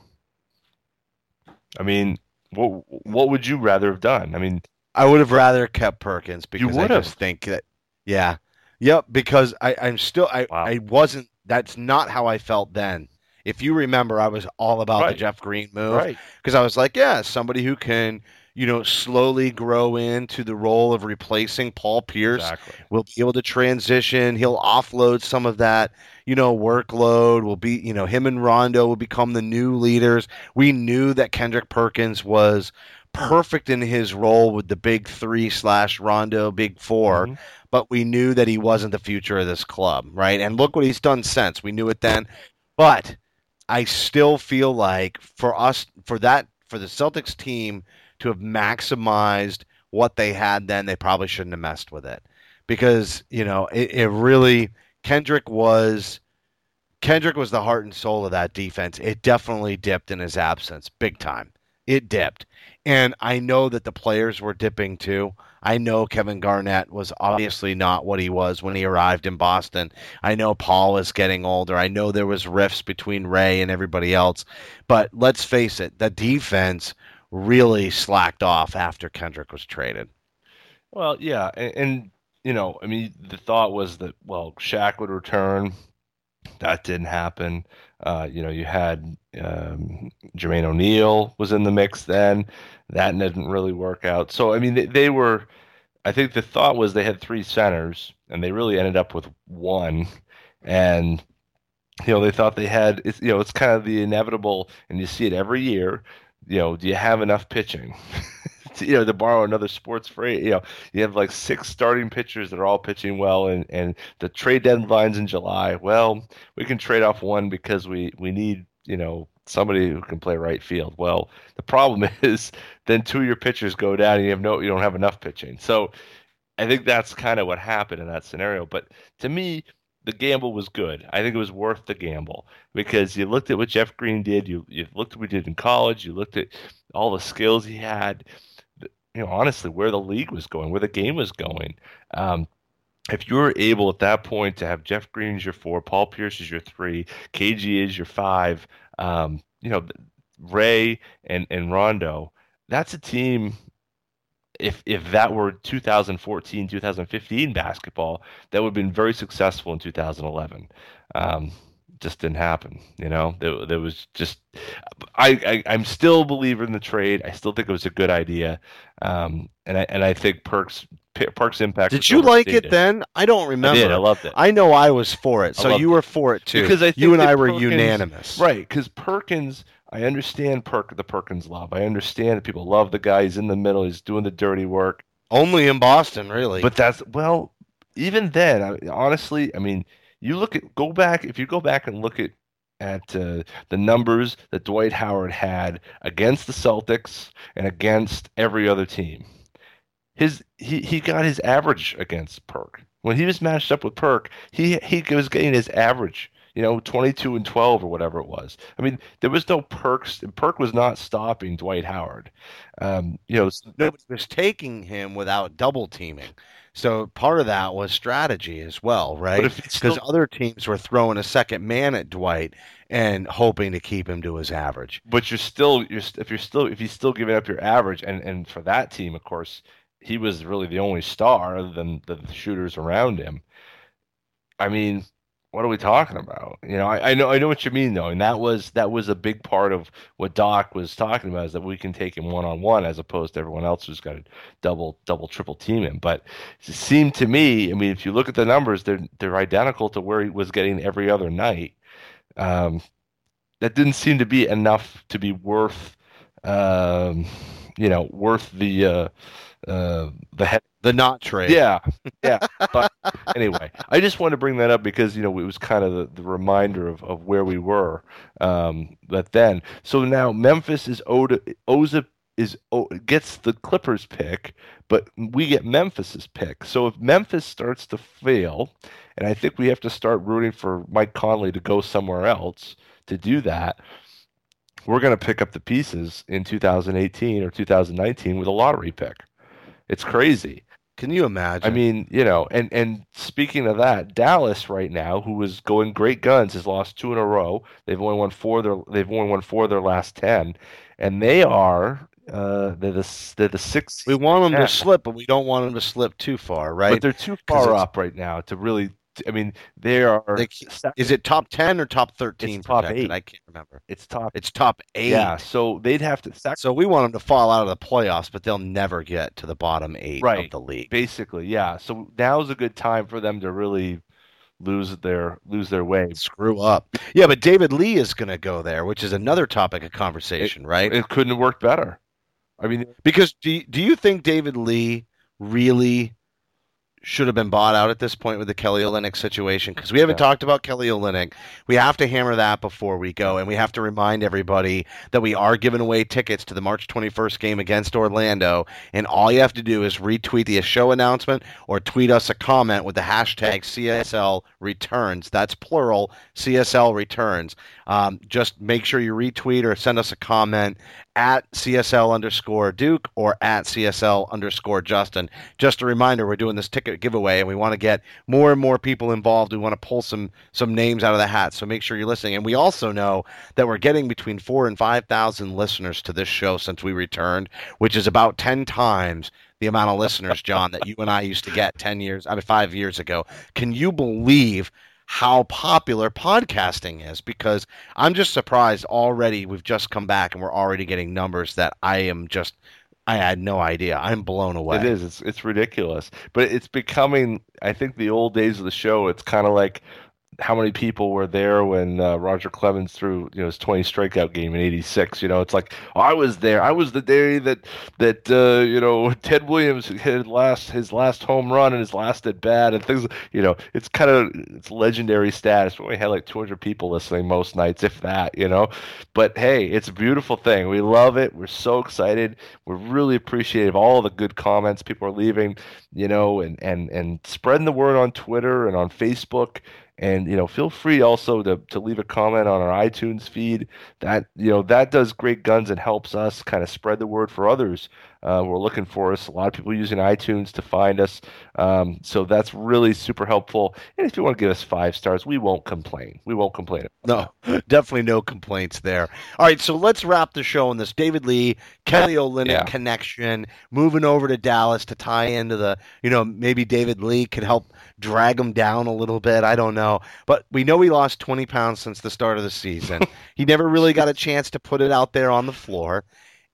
I mean, what would you rather have done? I mean, I would have rather kept Perkins, because I just think that, yeah. Yep, because I'm still, wow. I wasn't, that's not how I felt then. If you remember, I was all about the Jeff Green move, because I was like, yeah, somebody who can, slowly grow into the role of replacing Paul Pierce, will be able to transition. He'll offload some of that, workload. Will be, him and Rondo will become the new leaders. We knew that Kendrick Perkins was perfect in his role with the big three / Rondo, big four. Mm-hmm. But we knew that he wasn't the future of this club, right? And look what he's done since. We knew it then. But I still feel like for the Celtics team to have maximized what they had then, they probably shouldn't have messed with it, because it really, Kendrick was the heart and soul of that defense. It definitely dipped in his absence, big time. It dipped, and I know that the players were dipping too. I know Kevin Garnett was obviously not what he was when he arrived in Boston. I know Paul was getting older. I know there was rifts between Ray and everybody else. But let's face it, the defense really slacked off after Kendrick was traded. Well, yeah. And the thought was that, well, Shaq would return. That didn't happen. You had Jermaine O'Neal was in the mix then. That didn't really work out. So, I mean, they were, I think the thought was they had three centers, and they really ended up with one. And, they thought they had, it's kind of the inevitable, and you see it every year, do you have enough pitching? To borrow another sports phrase, you have like six starting pitchers that are all pitching well, and the trade deadline's in July. Well, we can trade off one because we need, somebody who can play right field. Well, the problem is then two of your pitchers go down, and you don't have enough pitching. So I think that's kind of what happened in that scenario. But to me, the gamble was good. I think it was worth the gamble, because you looked at what Jeff Green did, you looked at what he did in college, you looked at all the skills he had. Honestly, where the league was going, where the game was going. If you were able at that point to have Jeff Green as your 4, Paul Pierce as your 3, KG as your 5, Ray and Rondo, that's a team if that were 2014, 2015 basketball, that would have been very successful in 2011. Just didn't happen, you know. There was just I'm still a believer in the trade. I still think it was a good idea, and I think Perk's impact. Did you like it then? I don't remember. I did. I loved it. I know I was for it. So you were for it too. Because I think you and I were unanimous, right? Because Perkins, I understand the Perkins love. I understand that people love the guy. He's in the middle. He's doing the dirty work. Only in Boston, really. But that's even then. Honestly, I mean. You go back and look at the numbers that Dwight Howard had against the Celtics and against every other team. He got his average against Perk. When he was matched up with Perk, he was getting his average, 22 and 12 or whatever it was. I mean, there was no Perks. Perk was not stopping Dwight Howard. Nobody was taking him without double teaming. So part of that was strategy as well, right? Because other teams were throwing a second man at Dwight and hoping to keep him to his average. But if he's still giving up your average, and for that team, of course, he was really the only star other than the shooters around him. I mean, what are we talking about? I know what you mean though, and that was a big part of what Doc was talking about, is that we can take him one-on-one as opposed to everyone else who's got to double, triple team him. But it seemed to me, I mean, if you look at the numbers, they're identical to where he was getting every other night. That didn't seem to be enough to be worth the not trade. Yeah. But anyway, I just want to bring that up because, it was kind of the reminder of where we were. But then, so now Memphis gets the Clippers pick, but we get Memphis's pick. So if Memphis starts to fail, and I think we have to start rooting for Mike Conley to go somewhere else to do that, we're going to pick up the pieces in 2018 or 2019 with a lottery pick. It's crazy. Can you imagine? I mean, and speaking of that, Dallas right now, who was going great guns, has lost 2 in a row. They've only won four of their last 10, and they are they're the sixth. We want them to slip, but we don't want them to slip too far, right? But they're too far up right now to really. I mean, they are. Is it top 10 or top 13? It's top 8. I can't remember. It's top 8. Yeah. So they'd have to. So we want them to fall out of the playoffs, but they'll never get to the bottom 8 of the league. Basically, yeah. So now's a good time for them to really lose their way, screw up. Yeah, but David Lee is going to go there, which is another topic of conversation, right? It couldn't have worked better. I mean, because do you think David Lee really should have been bought out at this point with the Kelly Olynyk situation? Because we haven't talked about Kelly Olynyk. We have to hammer that before we go, and we have to remind everybody that we are giving away tickets to the March 21st game against Orlando, and all you have to do is retweet the show announcement or tweet us a comment with the hashtag CSL returns. That's plural, CSL returns. Just make sure you retweet or send us a comment at CSL_Duke or at CSL_Justin. Just a reminder, we're doing this ticket giveaway, and we want to get more and more people involved. We want to pull some names out of the hat, so make sure you're listening. And we also know that we're getting between 4,000 and 5,000 listeners to this show since we returned, which is about 10 times the amount of listeners, John, that you and I used to get 5 years ago. Can you believe how popular podcasting is? Because I'm just surprised already. We've just come back and we're already getting numbers that I had no idea. I'm blown away. It is. It's ridiculous, but it's becoming, I think, the old days of the show. It's kind of like how many people were there when Roger Clemens threw his 20 strikeout game in '86. It's like, oh, I was there. I was the day that Ted Williams had his last home run and his last at bat and things. It's kind of legendary status. But we had like 200 people listening most nights, if that. But hey, it's a beautiful thing. We love it. We're so excited. We're really appreciative of all the good comments people are leaving. And spreading the word on Twitter and on Facebook. And, you know, feel free also to leave a comment on our iTunes feed. That, you know, that does great guns and helps us kind of spread the word for others who are looking for us. A lot of people using iTunes to find us. So that's really super helpful. And if you want to give us 5 stars, we won't complain. We won't complain. No, definitely no complaints there. All right, so let's wrap the show on this. David Lee, Kelly Olynyk connection, moving over to Dallas to tie into the, you know, maybe David Lee could help drag him down a little bit. I don't know. But we know he lost 20 pounds since the start of the season. He never really got a chance to put it out there on the floor.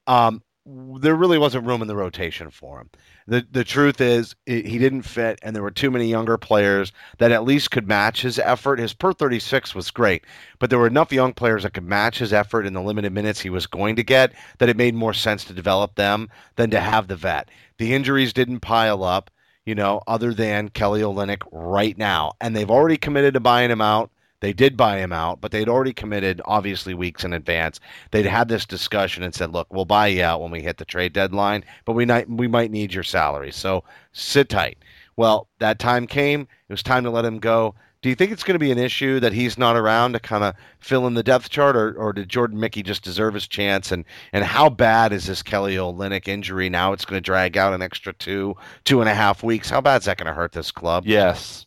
There really wasn't room in the rotation for him. The truth is he didn't fit, and there were too many younger players that at least could match his effort. His per 36 was great, but there were enough young players that could match his effort in the limited minutes he was going to get that it made more sense to develop them than to have the vet. The injuries didn't pile up, you know, other than Kelly Olynyk right now, and they've already committed to buying him out. They did buy him out, but they'd already committed, obviously, weeks in advance. They'd had this discussion and said, look, we'll buy you out when we hit the trade deadline, but we might need your salary, so sit tight. Well, that time came. It was time to let him go. Do you think it's going to be an issue that he's not around to kind of fill in the depth chart, or did Jordan Mickey just deserve his chance? And how bad is this Kelly Olynyk injury? Now it's going to drag out an extra 2.5 weeks. How bad is that going to hurt this club? Yes.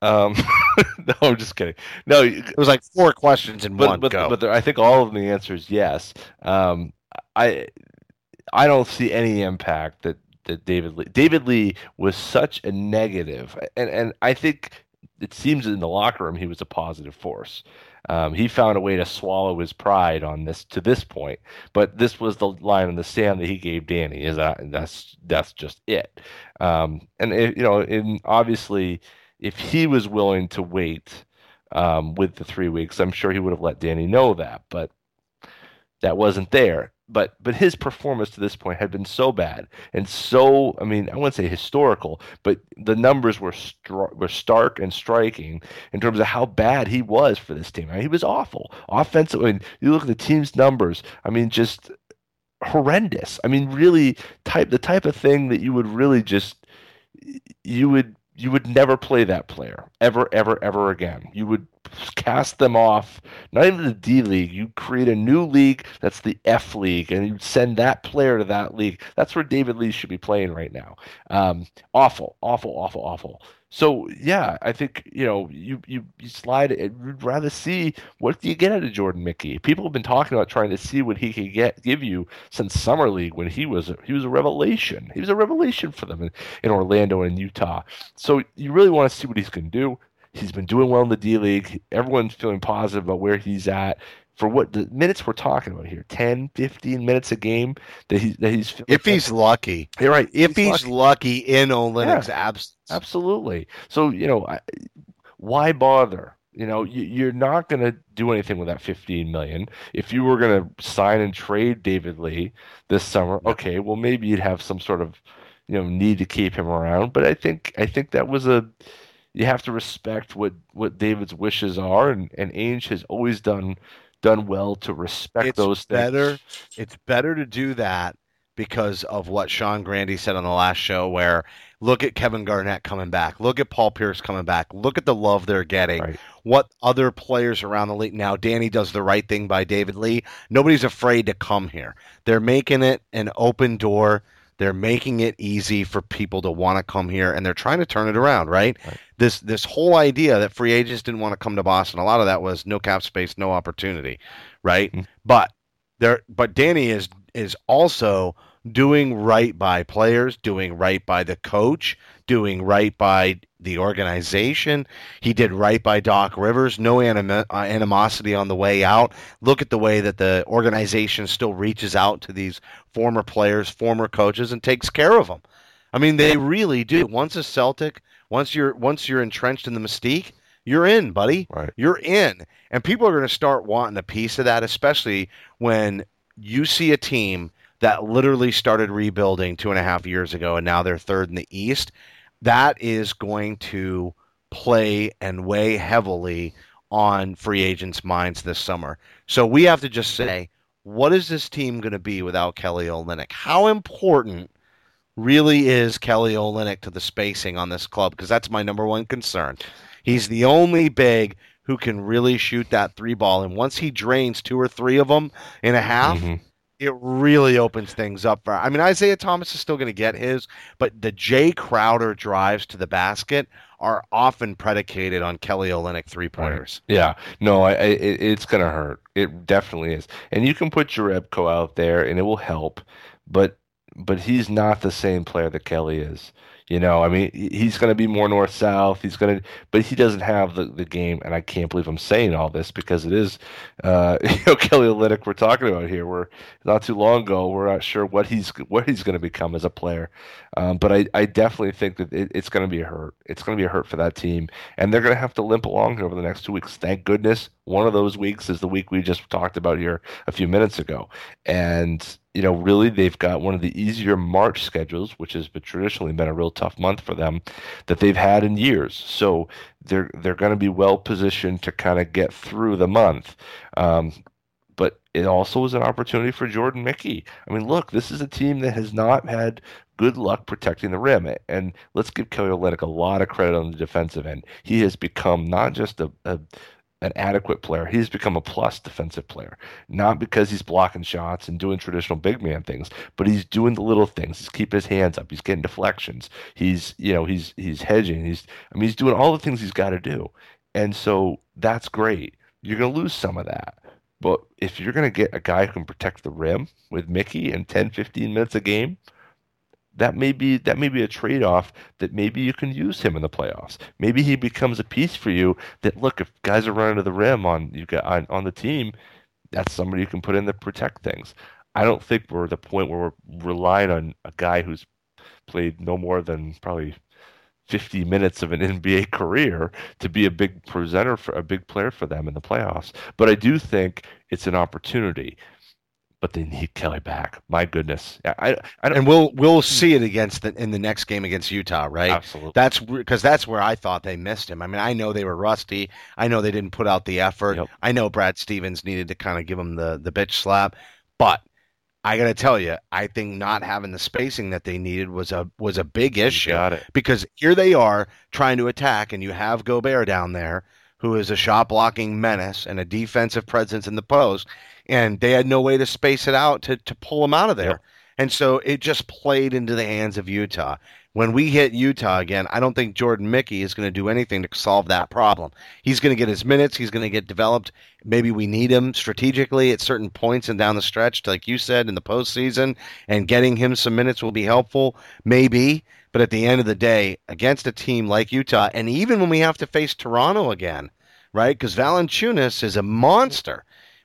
No, I'm just kidding. No, it was like 4 questions in one go. But I think all of the answer is yes. I don't see any impact that David Lee was such a negative, and I think it seems in the locker room he was a positive force. He found a way to swallow his pride on this to this point, but this was the line in the sand that he gave Danny. That's just it. Obviously, if he was willing to wait with the 3 weeks, I'm sure he would have let Danny know that, but that wasn't there. But his performance to this point had been so bad and so, I mean, I wouldn't say historical, but the numbers were stark and striking in terms of how bad he was for this team. I mean, he was awful. Offensively, I mean, you look at the team's numbers, I mean, just horrendous. I mean, really the type of thing that you would really just, you would never play that player ever, ever, ever again. You would cast them off, not even the D League. You create a new league that's the F League, and you send that player to that league. That's where David Lee should be playing right now. Awful, awful, awful, awful. So, yeah, I think, you know, you slide it. You'd rather see what do you get out of Jordan Mickey. People have been talking about trying to see what he could give you since Summer League when he was a revelation. He was a revelation for them in Orlando and in Utah. So you really want to see what he's going to do. He's been doing well in the D League. Everyone's feeling positive about where he's at. For what the minutes we're talking about here, 10, 15 minutes a game that he's if he's lucky. You're right. If he's lucky in Olynyk's absence. Absolutely. So, you know, why bother? You know, you're not going to do anything with that $15 million. If you were going to sign and trade David Lee this summer, okay, well, maybe you'd have some sort of, you know, need to keep him around. But I think that was you have to respect what David's wishes are, and Ainge has always done well to respect those things. It's better to do that because of what Sean Grandy said on the last show, where look at Kevin Garnett coming back, look at Paul Pierce coming back, look at the love they're getting, right. What other players around the league. Now, Danny does the right thing by David Lee. Nobody's afraid to come here. They're making it an open door. They're making it easy for people to want to come here, and they're trying to turn it around, right? This whole idea that free agents didn't want to come to Boston, a lot of that was no cap space, no opportunity, right? Mm-hmm. But Danny is also doing right by players, doing right by the coach, doing right by the organization. He did right by Doc Rivers. No animosity on the way out. Look at the way that the organization still reaches out to these former players, former coaches, and takes care of them. I mean, they really do. Once a Celtic, once you're entrenched in the mystique, you're in, buddy. Right. You're in. And people are going to start wanting a piece of that, especially when you see a team that literally started rebuilding 2.5 years ago, and now they're third in the East. That is going to play and weigh heavily on free agents' minds this summer. So we have to just say, what is this team going to be without Kelly Olynyk? How important really is Kelly Olynyk to the spacing on this club? Because that's my number one concern. He's the only big who can really shoot that three ball. And once he drains two or three of them in a half, it really opens things up. I mean, Isaiah Thomas is still going to get his, but the Jay Crowder drives to the basket are often predicated on Kelly Olynyk three-pointers. Right. Yeah. No, it's going to hurt. It definitely is. And you can put Jerebko out there, and it will help, but he's not the same player that Kelly is. You know, I mean, he's going to be more north-south. He's going to, but he doesn't have the game. And I can't believe I'm saying all this because it is, Kelly Olynyk we're talking about here. We're not too long ago. We're not sure what he's going to become as a player. But I definitely think that it's going to be a hurt. It's going to be a hurt for that team, and they're going to have to limp along here over the next 2 weeks. Thank goodness, one of those weeks is the week we just talked about here a few minutes ago, and. You know, really, they've got one of the easier March schedules, which has traditionally been a real tough month for them, that they've had in years. So they're going to be well positioned to kind of get through the month. But it also is an opportunity for Jordan Mickey. I mean, look, this is a team that has not had good luck protecting the rim. And let's give Kelly Olynyk a lot of credit on the defensive end. He has become not just an adequate player. He's become a plus defensive player, not because he's blocking shots and doing traditional big man things, but he's doing the little things. He's keeping his hands up. He's getting deflections. He's hedging. He's doing all the things he's got to do. And so that's great. You're going to lose some of that. But if you're going to get a guy who can protect the rim with Mickey in 10, 15 minutes a game, that may be a trade-off that maybe you can use him in the playoffs. Maybe he becomes a piece for you that, look, if guys are running to the rim on the team, that's somebody you can put in to protect things. I don't think we're at the point where we're relying on a guy who's played no more than probably 50 minutes of an NBA career to be a big player for them in the playoffs. But I do think it's an opportunity. But they need Kelly back. My goodness, I don't, and we'll see it in the next game against Utah, right? Absolutely. That's because that's where I thought they missed him. I mean, I know they were rusty. I know they didn't put out the effort. Yep. I know Brad Stevens needed to kind of give him the bitch slap. But I gotta tell you, I think not having the spacing that they needed was a big issue. Got it. Because here they are trying to attack, and you have Gobert down there, who is a shot-blocking menace and a defensive presence in the post, and they had no way to space it out to pull him out of there. Yep. And so it just played into the hands of Utah. When we hit Utah again, I don't think Jordan Mickey is going to do anything to solve that problem. He's going to get his minutes. He's going to get developed. Maybe we need him strategically at certain points and down the stretch, like you said, in the postseason, and getting him some minutes will be helpful, maybe. But at the end of the day, against a team like Utah, and even when we have to face Toronto again, right, because Valanciunas is a monster,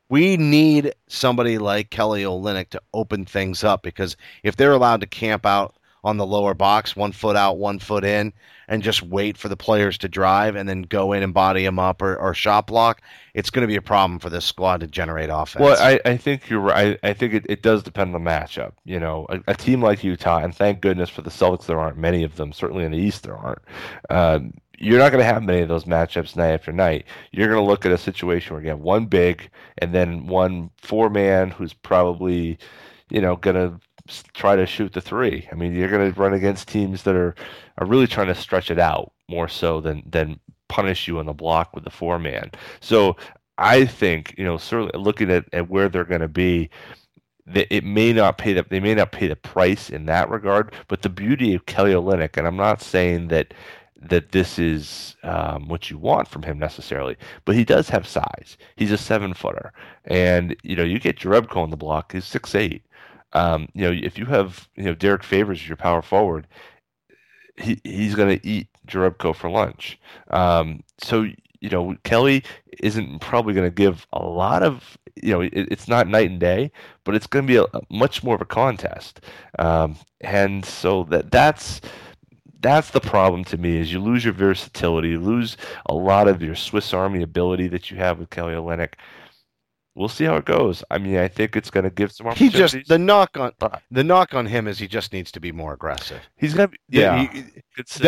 we need somebody like Kelly Olynyk to open things up, because if they're allowed to camp out on the lower box, 1 foot out, 1 foot in, and just wait for the players to drive and then go in and body them up or shot block, it's going to be a problem for this squad to generate offense. Well, I think you're right. I think it does depend on the matchup. You know, a team like Utah, and thank goodness for the Celtics, there aren't many of them. Certainly in the East, there aren't. You're not going to have many of those matchups night after night. You're going to look at a situation where you have one big and then 1 4-man who's probably, you know, going to try to shoot the three. I mean, you're going to run against teams that are really trying to stretch it out more so than punish you on the block with the 4-man. So I think, you know, certainly looking at where they're going to be, they may not pay the price in that regard. But the beauty of Kelly Olynyk, and I'm not saying that this is what you want from him necessarily, but he does have size. He's a 7-footer, and you know, you get Jerebko on the block, he's 6'8". You know, if you have, you know, Derek Favors as your power forward, he's going to eat Jerebko for lunch. So, you know, Kelly isn't probably going to give a lot of, you know, it's not night and day, but it's going to be a much more of a contest. And so that's the problem to me, is you lose your versatility, you lose a lot of your Swiss Army ability that you have with Kelly Olynyk. We'll see how it goes. I mean, I think it's going to give some opportunities. The knock on him is he just needs to be more aggressive. He's going to be, yeah.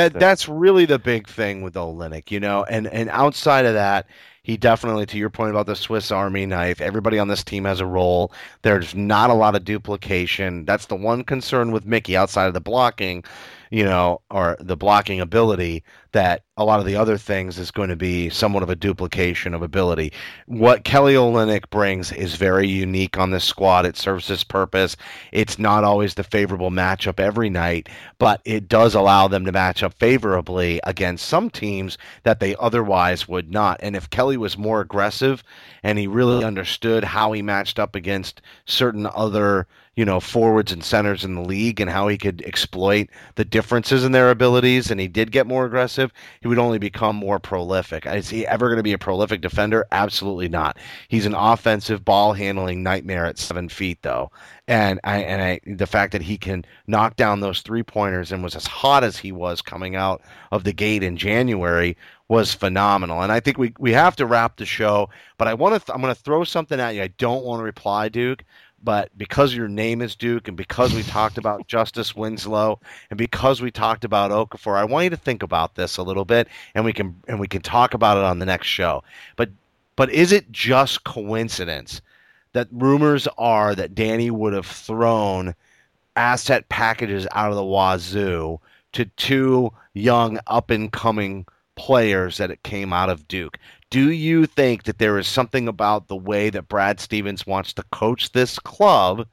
That's really the big thing with Olynyk, you know. And outside of that, he definitely, to your point about the Swiss Army knife, everybody on this team has a role. There's not a lot of duplication. That's the one concern with Mickey outside of the blocking, you know, or the blocking ability that a lot of the other things is going to be somewhat of a duplication of ability. What Kelly Olynyk brings is very unique on this squad. It serves this purpose. It's not always the favorable matchup every night, but it does allow them to match up favorably against some teams that they otherwise would not. And if Kelly was more aggressive and he really understood how he matched up against certain other, you know, forwards and centers in the league and how he could exploit the differences in their abilities, and he did get more aggressive, he would only become more prolific. Is he ever going to be a prolific defender? Absolutely not. He's an offensive ball-handling nightmare at 7 feet, though. And the fact that he can knock down those three-pointers and was as hot as he was coming out of the gate in January was phenomenal. And I think we have to wrap the show, but I'm going to throw something at you. I don't want to reply, Duke, but because your name is Duke and because we talked about Justice Winslow and because we talked about Okafor, I want you to think about this a little bit, and we can talk about it on the next show. But is it just coincidence that rumors are that Danny would have thrown asset packages out of the wazoo to two young up-and-coming players that it came out of Duke? Do you think that there is something about the way that Brad Stevens wants to coach this club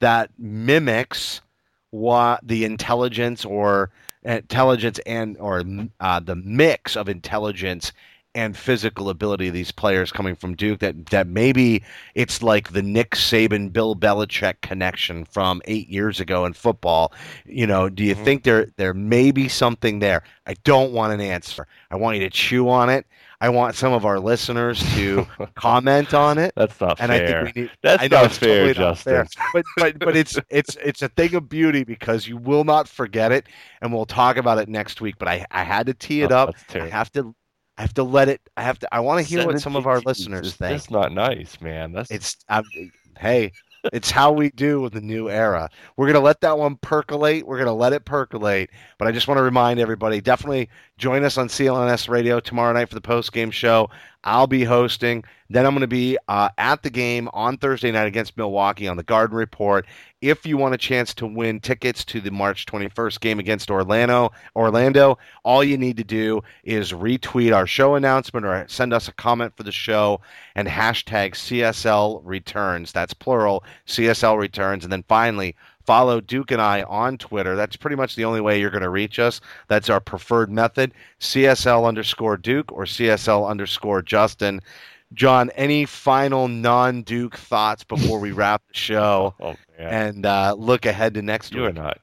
that mimics what the intelligence and the mix of intelligence and physical ability of these players coming from Duke, that maybe it's like the Nick Saban, Bill Belichick connection from 8 years ago in football? You know, do you think there may be something there? I don't want an answer. I want you to chew on it. I want some of our listeners to comment on it. That's not and fair. I think we need, that's I know, not fair, totally Justin. Not fair. But it's a thing of beauty because you will not forget it, and we'll talk about it next week. But I had to tee it up. I have to let it. I want to hear what some of our listeners think. That's not nice, man. Hey, it's how we do with the new era. We're going to let that one percolate. We're going to let it percolate. But I just want to remind everybody, definitely join us on CLNS Radio tomorrow night for the post-game show. I'll be hosting. Then I'm going to be at the game on Thursday night against Milwaukee on the Garden Report. If you want a chance to win tickets to the March 21st game against Orlando, all you need to do is retweet our show announcement or send us a comment for the show and hashtag CSL Returns. That's plural, CSL Returns. And then finally, follow Duke and I on Twitter. That's pretty much the only way you're going to reach us. That's our preferred method, CSL_Duke or CSL_Justin. John, any final non-Duke thoughts before we wrap the show and look ahead to next week? You're not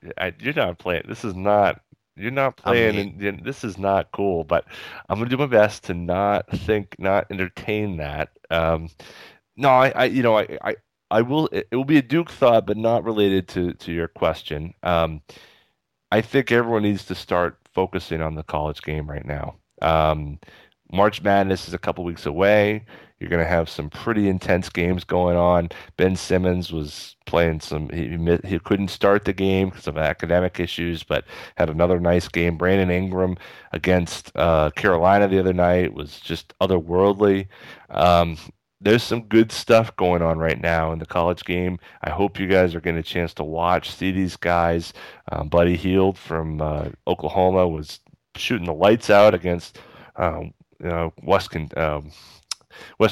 playing. This is not. You're not playing. And this is not cool. But I'm gonna do my best to not entertain that. I will. It will be a Duke thought, but not related to your question. I think everyone needs to start focusing on the college game right now. March Madness is a couple weeks away. You're going to have some pretty intense games going on. Ben Simmons was playing some. He couldn't start the game because of academic issues, but had another nice game. Brandon Ingram against Carolina the other night was just otherworldly. There's some good stuff going on right now in the college game. I hope you guys are getting a chance to watch, see these guys. Buddy Hield from Oklahoma was shooting the lights out against West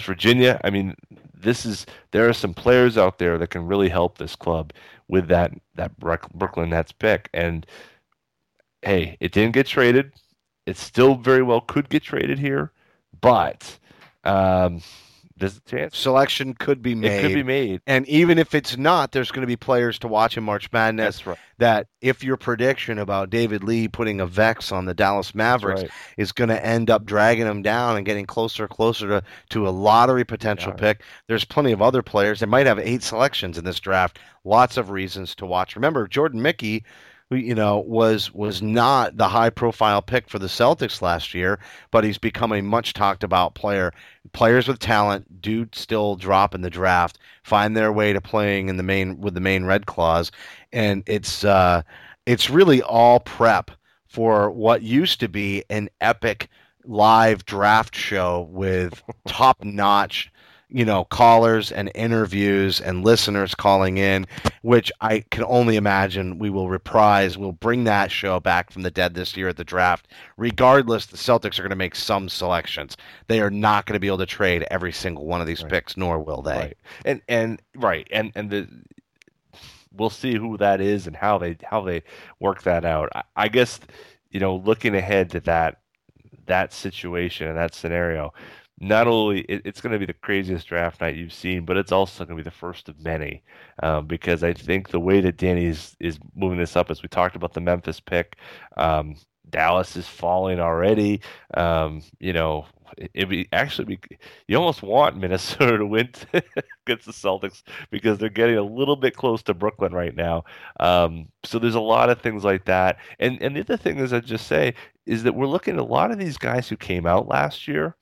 Virginia. I mean, there are some players out there that can really help this club with that Brooklyn Nets pick. And hey, it didn't get traded. It still very well could get traded here, but there's a chance. Selection could be made. It could be made. And even if it's not, there's going to be players to watch in March Madness. That's right. That if your prediction about David Lee putting a vex on the Dallas Mavericks is going to end up dragging them down and getting closer and closer to a lottery potential pick, there's plenty of other players. They might have 8 selections in this draft. Lots of reasons to watch. Remember, Jordan Mickey, was not the high-profile pick for the Celtics last year, but he's become a much-talked-about player. Players with talent do still drop in the draft, find their way to playing with the main Red Claws, and it's really all prep for what used to be an epic live draft show with top-notch you know, callers and interviews and listeners calling in, which I can only imagine we will reprise. We'll bring that show back from the dead this year at the draft. Regardless, the Celtics are going to make some selections. They are not going to be able to trade every single one of these picks, nor will they. And we'll see who that is and how they work that out. I guess, you know, looking ahead to that situation and that scenario, not only it's going to be the craziest draft night you've seen, but it's also going to be the first of many, because I think the way that Danny is moving this up, as we talked about the Memphis pick, Dallas is falling already. You know, you almost want Minnesota to win against the Celtics because they're getting a little bit close to Brooklyn right now. So there's a lot of things like that. And the other thing is, I'd just say, is that we're looking at a lot of these guys who came out last year,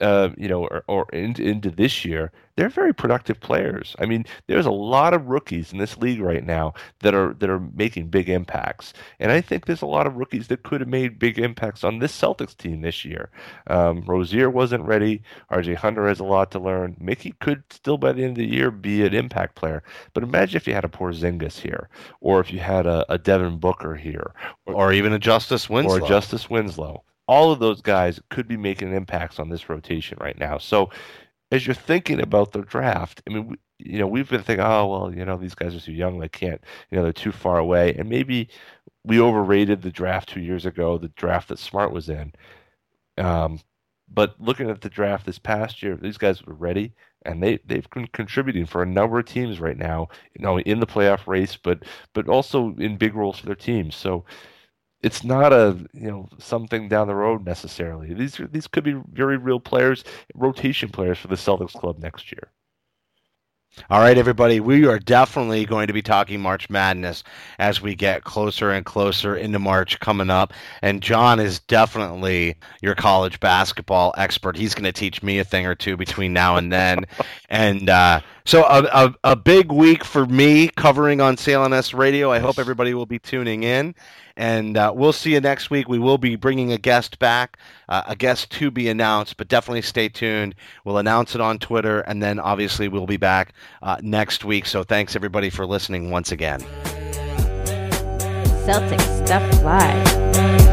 you know, or into this year, they're very productive players. I mean, there's a lot of rookies in this league right now that are making big impacts, and I think there's a lot of rookies that could have made big impacts on this Celtics team this year. Rozier wasn't ready. RJ Hunter has a lot to learn. Mickey could still by the end of the year be an impact player, but imagine if you had a Porzingis here, or if you had a Devin Booker here, or even a Justice Winslow. All of those guys could be making impacts on this rotation right now. So as you're thinking about the draft, I mean, you know, we've been thinking, oh, well, you know, these guys are too young. They can't, you know, they're too far away. And maybe we overrated the draft 2 years ago, the draft that Smart was in. But looking at the draft this past year, these guys were ready. And they've been contributing for a number of teams right now, you know, in the playoff race, but also in big roles for their teams. So it's not something down the road necessarily. These could be very real players, rotation players for the Celtics club next year. All right, everybody, we are definitely going to be talking March Madness as we get closer and closer into March coming up. And John is definitely your college basketball expert. He's going to teach me a thing or two between now and then. And so a big week for me covering on CLNS Radio. I hope everybody will be tuning in. And we'll see you next week. We will be bringing a guest back, a guest to be announced, but definitely stay tuned. We'll announce it on Twitter, and then obviously we'll be back next week. So thanks, everybody, for listening once again. Celtic Stuff Live.